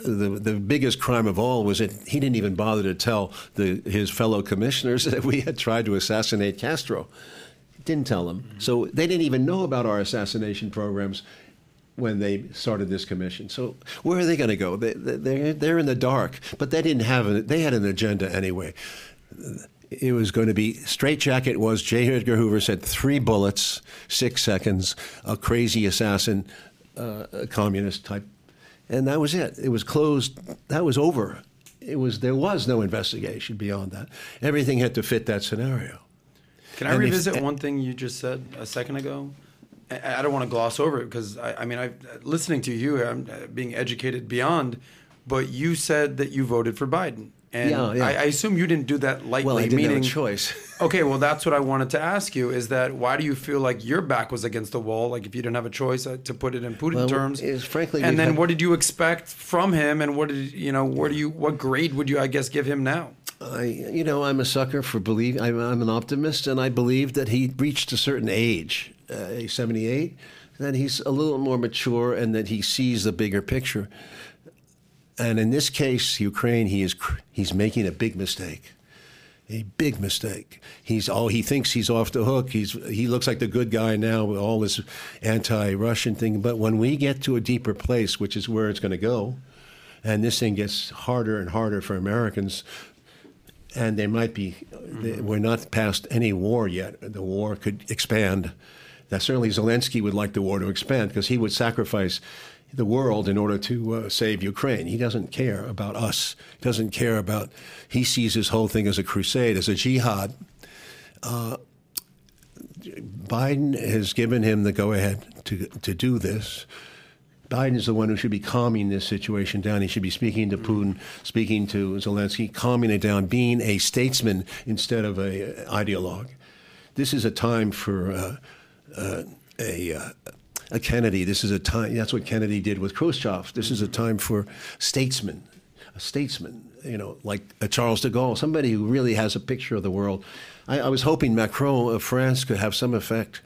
The the biggest crime of all was that he didn't even bother to tell the, his fellow commissioners that we had tried to assassinate Castro. Didn't tell them. Mm-hmm. So they didn't even know about our assassination programs when they started this commission. So where are they going to go? They, they, they're in the dark. But they didn't have an, they had an agenda anyway. It was going to be straitjacket was J. Edgar Hoover said three bullets, six seconds, a crazy assassin, uh, a communist type. And that was it. It was closed. That was over. It was there was no investigation beyond that. Everything had to fit that scenario. Can I and revisit if, one thing you just said a second ago? I, I don't want to gloss over it because I, I mean, I listening to you, I'm being educated beyond. But you said that you voted for Biden, and yeah, yeah. I, I assume you didn't do that lightly. Well, I didn't meaning, have a choice. Okay, well, that's what I wanted to ask you: is that why do you feel like your back was against the wall? Like if you didn't have a choice, uh, to put it in Putin well, terms. Is, frankly, and then had, what did you expect from him? And what did you know? Where do you? What grade would you, I guess, give him now? I, you know, I'm a sucker for believe. I'm, I'm an optimist, and I believe that he reached a certain age, uh, seventy-eight, that he's a little more mature, and that he sees the bigger picture. And in this case, Ukraine, he is he's making a big mistake, a big mistake. He's oh, he thinks he's off the hook. He's he looks like the good guy now with all this anti-Russian thing. But when we get to a deeper place, which is where it's going to go, and this thing gets harder and harder for Americans, and they might be they, we're not past any war yet. The war could expand. Now, certainly Zelensky would like the war to expand because he would sacrifice the world in order to uh, save Ukraine. He doesn't care about us. He doesn't care about, he sees his whole thing as a crusade, as a jihad. Uh, Biden has given him the go-ahead to to do this. Biden is the one who should be calming this situation down. He should be speaking to Putin, speaking to Zelensky, calming it down, being a statesman instead of a uh, ideologue. This is a time for uh, uh, a... Uh, A Kennedy, this is a time, that's what Kennedy did with Khrushchev. This is a time for statesmen, a statesman, you know, like a Charles de Gaulle, somebody who really has a picture of the world. I, I was hoping Macron of France could have some effect,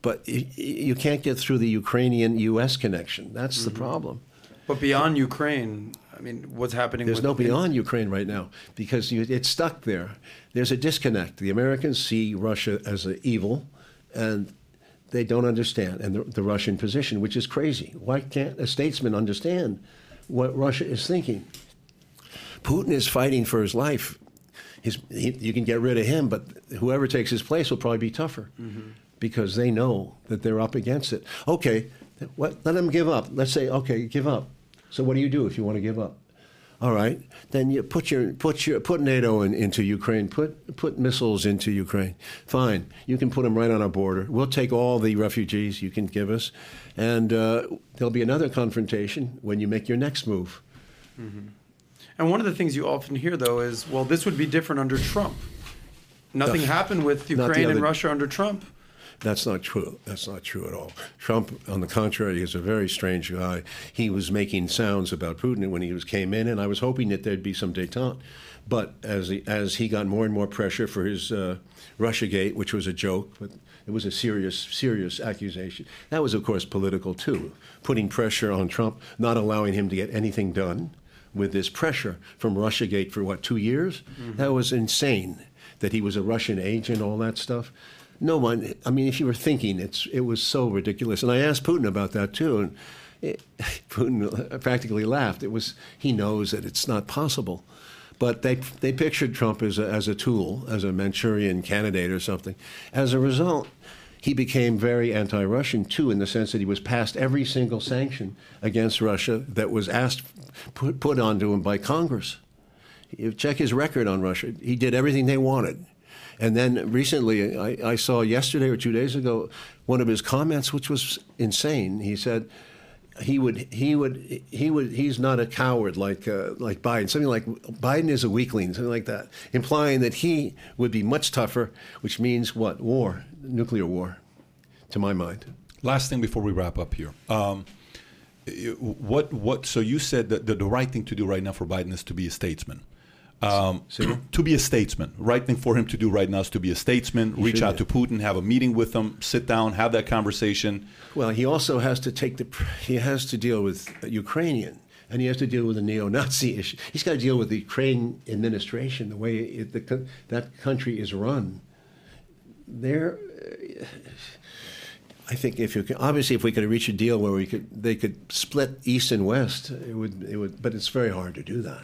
but it, you can't get through the Ukrainian U S connection. That's mm-hmm. the problem. But beyond Ukraine, I mean, what's happening? There's with no beyond Ukraine right now because you, it's stuck there. There's a disconnect. The Americans see Russia as an evil and they don't understand, and the, the Russian position, which is crazy. Why can't a statesman understand what Russia is thinking? Putin is fighting for his life. His, he, you can get rid of him, but whoever takes his place will probably be tougher mm-hmm. because they know that they're up against it. Okay, what, let them give up. Let's say, okay, give up. So what do you do if you want to give up? All right, then you put your put your put NATO in, into Ukraine. Put put missiles into Ukraine. Fine, you can put them right on our border. We'll take all the refugees you can give us, and uh, there'll be another confrontation when you make your next move. Mm-hmm. And one of the things you often hear, though, is, well, this would be different under Trump. Nothing no, happened with Ukraine and Russia under Trump. That's not true. That's not true at all. Trump, on the contrary, is a very strange guy. He was making sounds about Putin when he was came in, and I was hoping that there'd be some détente. But as he, as he got more and more pressure for his uh, Russiagate, which was a joke, but it was a serious, serious accusation. That was, of course, political, too, putting pressure on Trump, not allowing him to get anything done with this pressure from Russiagate for, what, two years? Mm-hmm. That was insane, that he was a Russian agent, all that stuff. No one, I mean, if you were thinking, it's it was so ridiculous. And I asked Putin about that, too, and it, Putin practically laughed. It was, he knows that it's not possible. But they they pictured Trump as a, as a tool, as a Manchurian candidate or something. As a result, he became very anti-Russian, too, in the sense that he was past every single sanction against Russia that was asked, put, put onto him by Congress. You check his record on Russia. He did everything they wanted. And then recently, I, I saw yesterday or two days ago, one of his comments, which was insane. He said he would he would he would he's not a coward like uh, like Biden. Something like Biden is a weakling, something like that, implying that he would be much tougher, which means what? War, nuclear war, to my mind. Last thing before we wrap up here. Um, what what? So you said that the, the right thing to do right now for Biden is to be a statesman. Um, to be a statesman. Right thing for him to do right now is to be a statesman, he reach out to Putin, have a meeting with him, sit down, have that conversation. Well, he also has to take the, he has to deal with Ukrainian, and he has to deal with the neo-Nazi issue. He's got to deal with the Ukraine administration, the way it, the, that country is run. They're, I think if you can, obviously if we could reach a deal where we could, they could split East and West, it would, it would, but it's very hard to do that.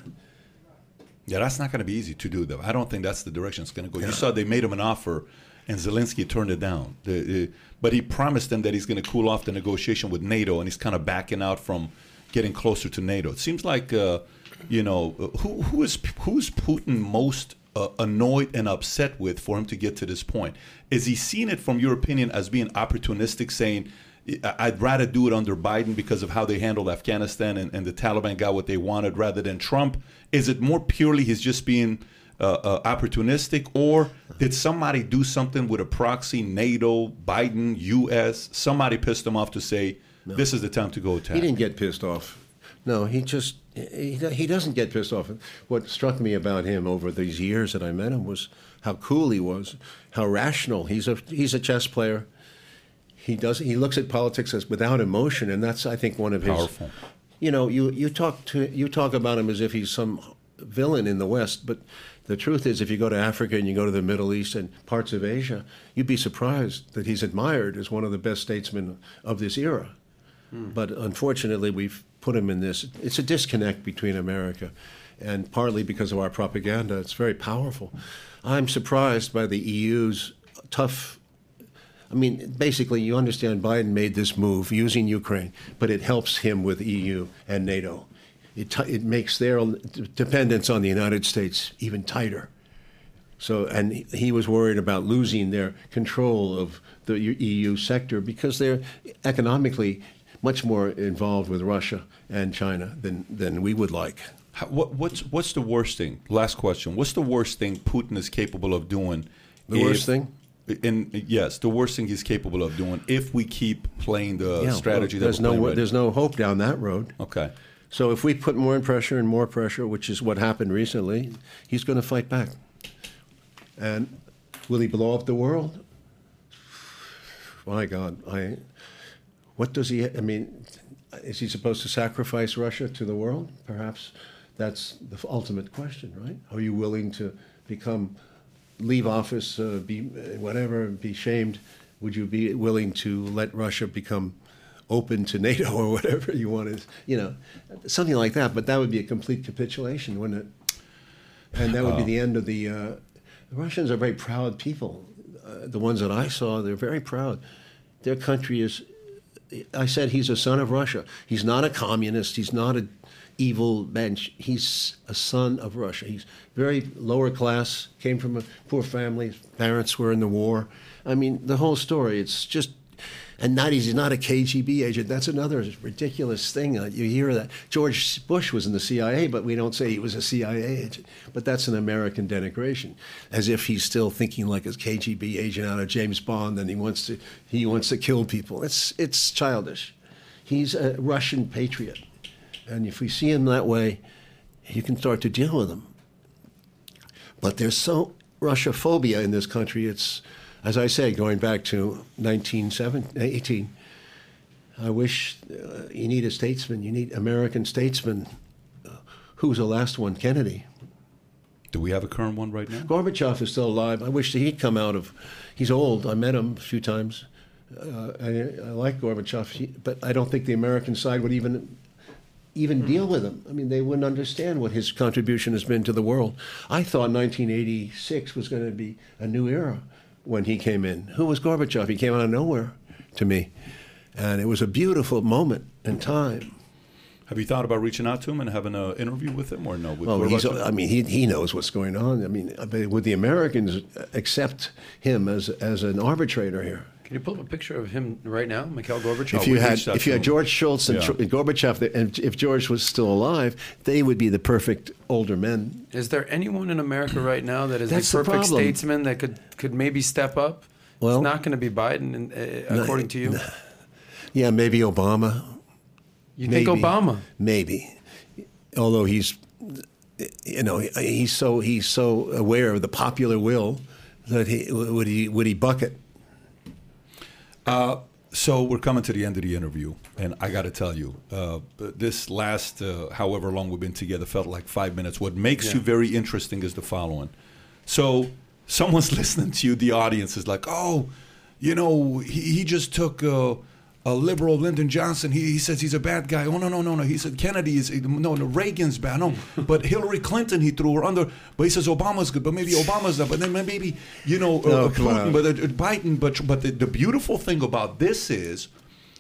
Yeah, that's not going to be easy to do, though. I don't think that's the direction it's going to go. Yeah. You saw they made him an offer, and Zelensky turned it down. The, uh, but he promised them that he's going to cool off the negotiation with NATO, and he's kind of backing out from getting closer to NATO. It seems like, uh, you know, who, who is who's Putin most uh, annoyed and upset with for him to get to this point? Is he seen it, from your opinion, as being opportunistic, saying, I'd rather do it under Biden because of how they handled Afghanistan and, and the Taliban got what they wanted rather than Trump? Is it more purely he's just being uh, uh, opportunistic, or did somebody do something with a proxy, NATO, Biden, U S? Somebody pissed him off to say, no, this is the time to go attack. He didn't get pissed off. No, he just, he, he doesn't get pissed off. What struck me about him over these years that I met him was how cool he was, how rational. He's a, he's a chess player. He does. He looks at politics as without emotion, and that's, I think, one of his. Powerful. You know, you you talk to you talk about him as if he's some villain in the West, but the truth is, if you go to Africa and you go to the Middle East and parts of Asia, you'd be surprised that he's admired as one of the best statesmen of this era. Hmm. But unfortunately, we've put him in this. It's a disconnect between America, and partly because of our propaganda. It's very powerful. I'm surprised by the E U's tough. I mean, basically, you understand Biden made this move using Ukraine, but it helps him with E U and NATO. It, t- it makes their dependence on the United States even tighter. So, and he was worried about losing their control of the E U sector because they're economically much more involved with Russia and China than, than we would like. How, what, what's, what's the worst thing? Last question. What's the worst thing Putin is capable of doing? The if- worst thing? And yes, the worst thing he's capable of doing if we keep playing the yeah, strategy well, that there's we're no right there's now. No hope down that road. Okay. So if we put more pressure and more pressure, which is what happened recently, he's going to fight back. And will he blow up the world? My God, I. What does he? I mean, is he supposed to sacrifice Russia to the world? Perhaps that's the ultimate question, right? Are you willing to become? Leave office, uh, be whatever, be shamed, would you be willing to let Russia become open to NATO or whatever you want to, you know, something like that. But that would be a complete capitulation, wouldn't it? And that would be the end of the, uh, the Russians are very proud people. Uh, the ones that I saw, they're very proud. Their country is, I said he's a son of Russia. He's not a communist. He's not a evil bench. He's a son of Russia. He's very lower class, came from a poor family. His parents were in the war. I mean, the whole story, it's just, and not, he's not a K G B agent. That's another ridiculous thing. You hear that. George Bush was in the C I A, but we don't say he was a C I A agent. But that's an American denigration, as if he's still thinking like a K G B agent out of James Bond and he wants to, he wants to kill people. It's, it's childish. He's a Russian patriot. And if we see him that way, you can start to deal with him. But there's so Russia-phobia in this country. It's, as I say, going back to nineteen eighteen, I wish uh, you need a statesman. You need American statesman. Uh, who was the last one? Kennedy. Do we have a current one right now? Gorbachev is still alive. I wish that he'd come out of... He's old. I met him a few times. Uh, I, I like Gorbachev, he, but I don't think the American side would even... even deal with him. I mean, they wouldn't understand what his contribution has been to the world. I thought nineteen eighty-six was going to be a new era when he came in. Who was Gorbachev? He came out of nowhere to me. And it was a beautiful moment in time. Have you thought about reaching out to him and having an interview with him or no? With well, he's, I mean, he, he knows what's going on. I mean, would the Americans accept him as, as an arbitrator here? Can you pull up a picture of him right now, Mikhail Gorbachev? If you had, if you had George Shultz and yeah. Gorbachev, and if George was still alive, they would be the perfect older men. Is there anyone in America right now that is That's the perfect the statesman that could, could maybe step up? Well, it's not going to be Biden, uh, according no, to you. No. Yeah, maybe Obama. You maybe, think Obama? Maybe, although he's, you know, he's so he's so aware of the popular will that he would he would he bucket. Uh, so we're coming to the end of the interview, and I got to tell you, uh, this last uh, however long we've been together felt like five minutes. What makes yeah. you very interesting is the following. So someone's listening to you, the audience is like, oh, you know, he, he just took uh, a liberal Lyndon Johnson. He, he says he's a bad guy. Oh, no, no, no, no. He said Kennedy is, no, no, Reagan's bad. No, but Hillary Clinton he threw her under. But he says Obama's good, but maybe Obama's not. But then maybe, you know, no, uh, Putin, but uh, Biden. But but the, the beautiful thing about this is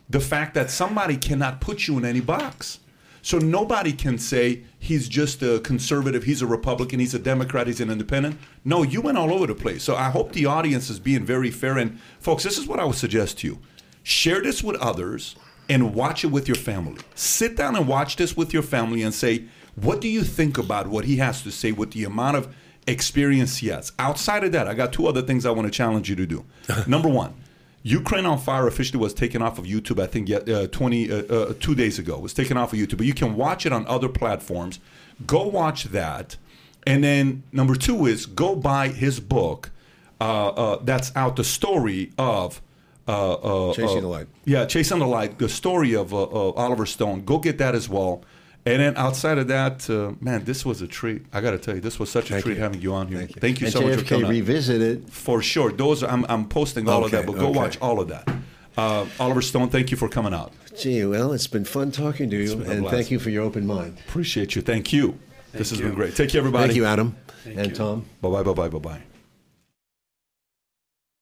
the fact that somebody cannot put you in any box. So nobody can say he's just a conservative, he's a Republican, he's a Democrat, he's an independent. No, you went all over the place. So I hope the audience is being very fair. And folks, this is what I would suggest to you. Share this with others and watch it with your family. Sit down and watch this with your family and say, what do you think about what he has to say with the amount of experience he has? Outside of that, I got two other things I want to challenge you to do. Number one, Ukraine on Fire officially was taken off of YouTube, I think, uh, twenty, uh, uh, two days ago. It was taken off of YouTube. But you can watch it on other platforms. Go watch that. And then number two is go buy his book uh, uh, that's out, the story of... Uh, uh, Chasing uh, the Light. Yeah, Chasing the Light, the story of uh, uh, Oliver Stone. Go get that as well. And then outside of that, uh, man, this was a treat. I got to tell you, this was such a Thank treat you. having you on here. Thank you, Thank you and so J F K much for coming. J F K Revisited. For sure. Those I'm, I'm posting all okay, of that, but go okay. watch all of that. Uh, Oliver Stone, thank you for coming out. Gee, well, it's been fun talking to you, and thank you for your open mind. Appreciate you. Thank you. Thank this you. has been great. Take care, everybody. Thank you, Adam Thank and you. Tom. Bye-bye, bye-bye, bye-bye.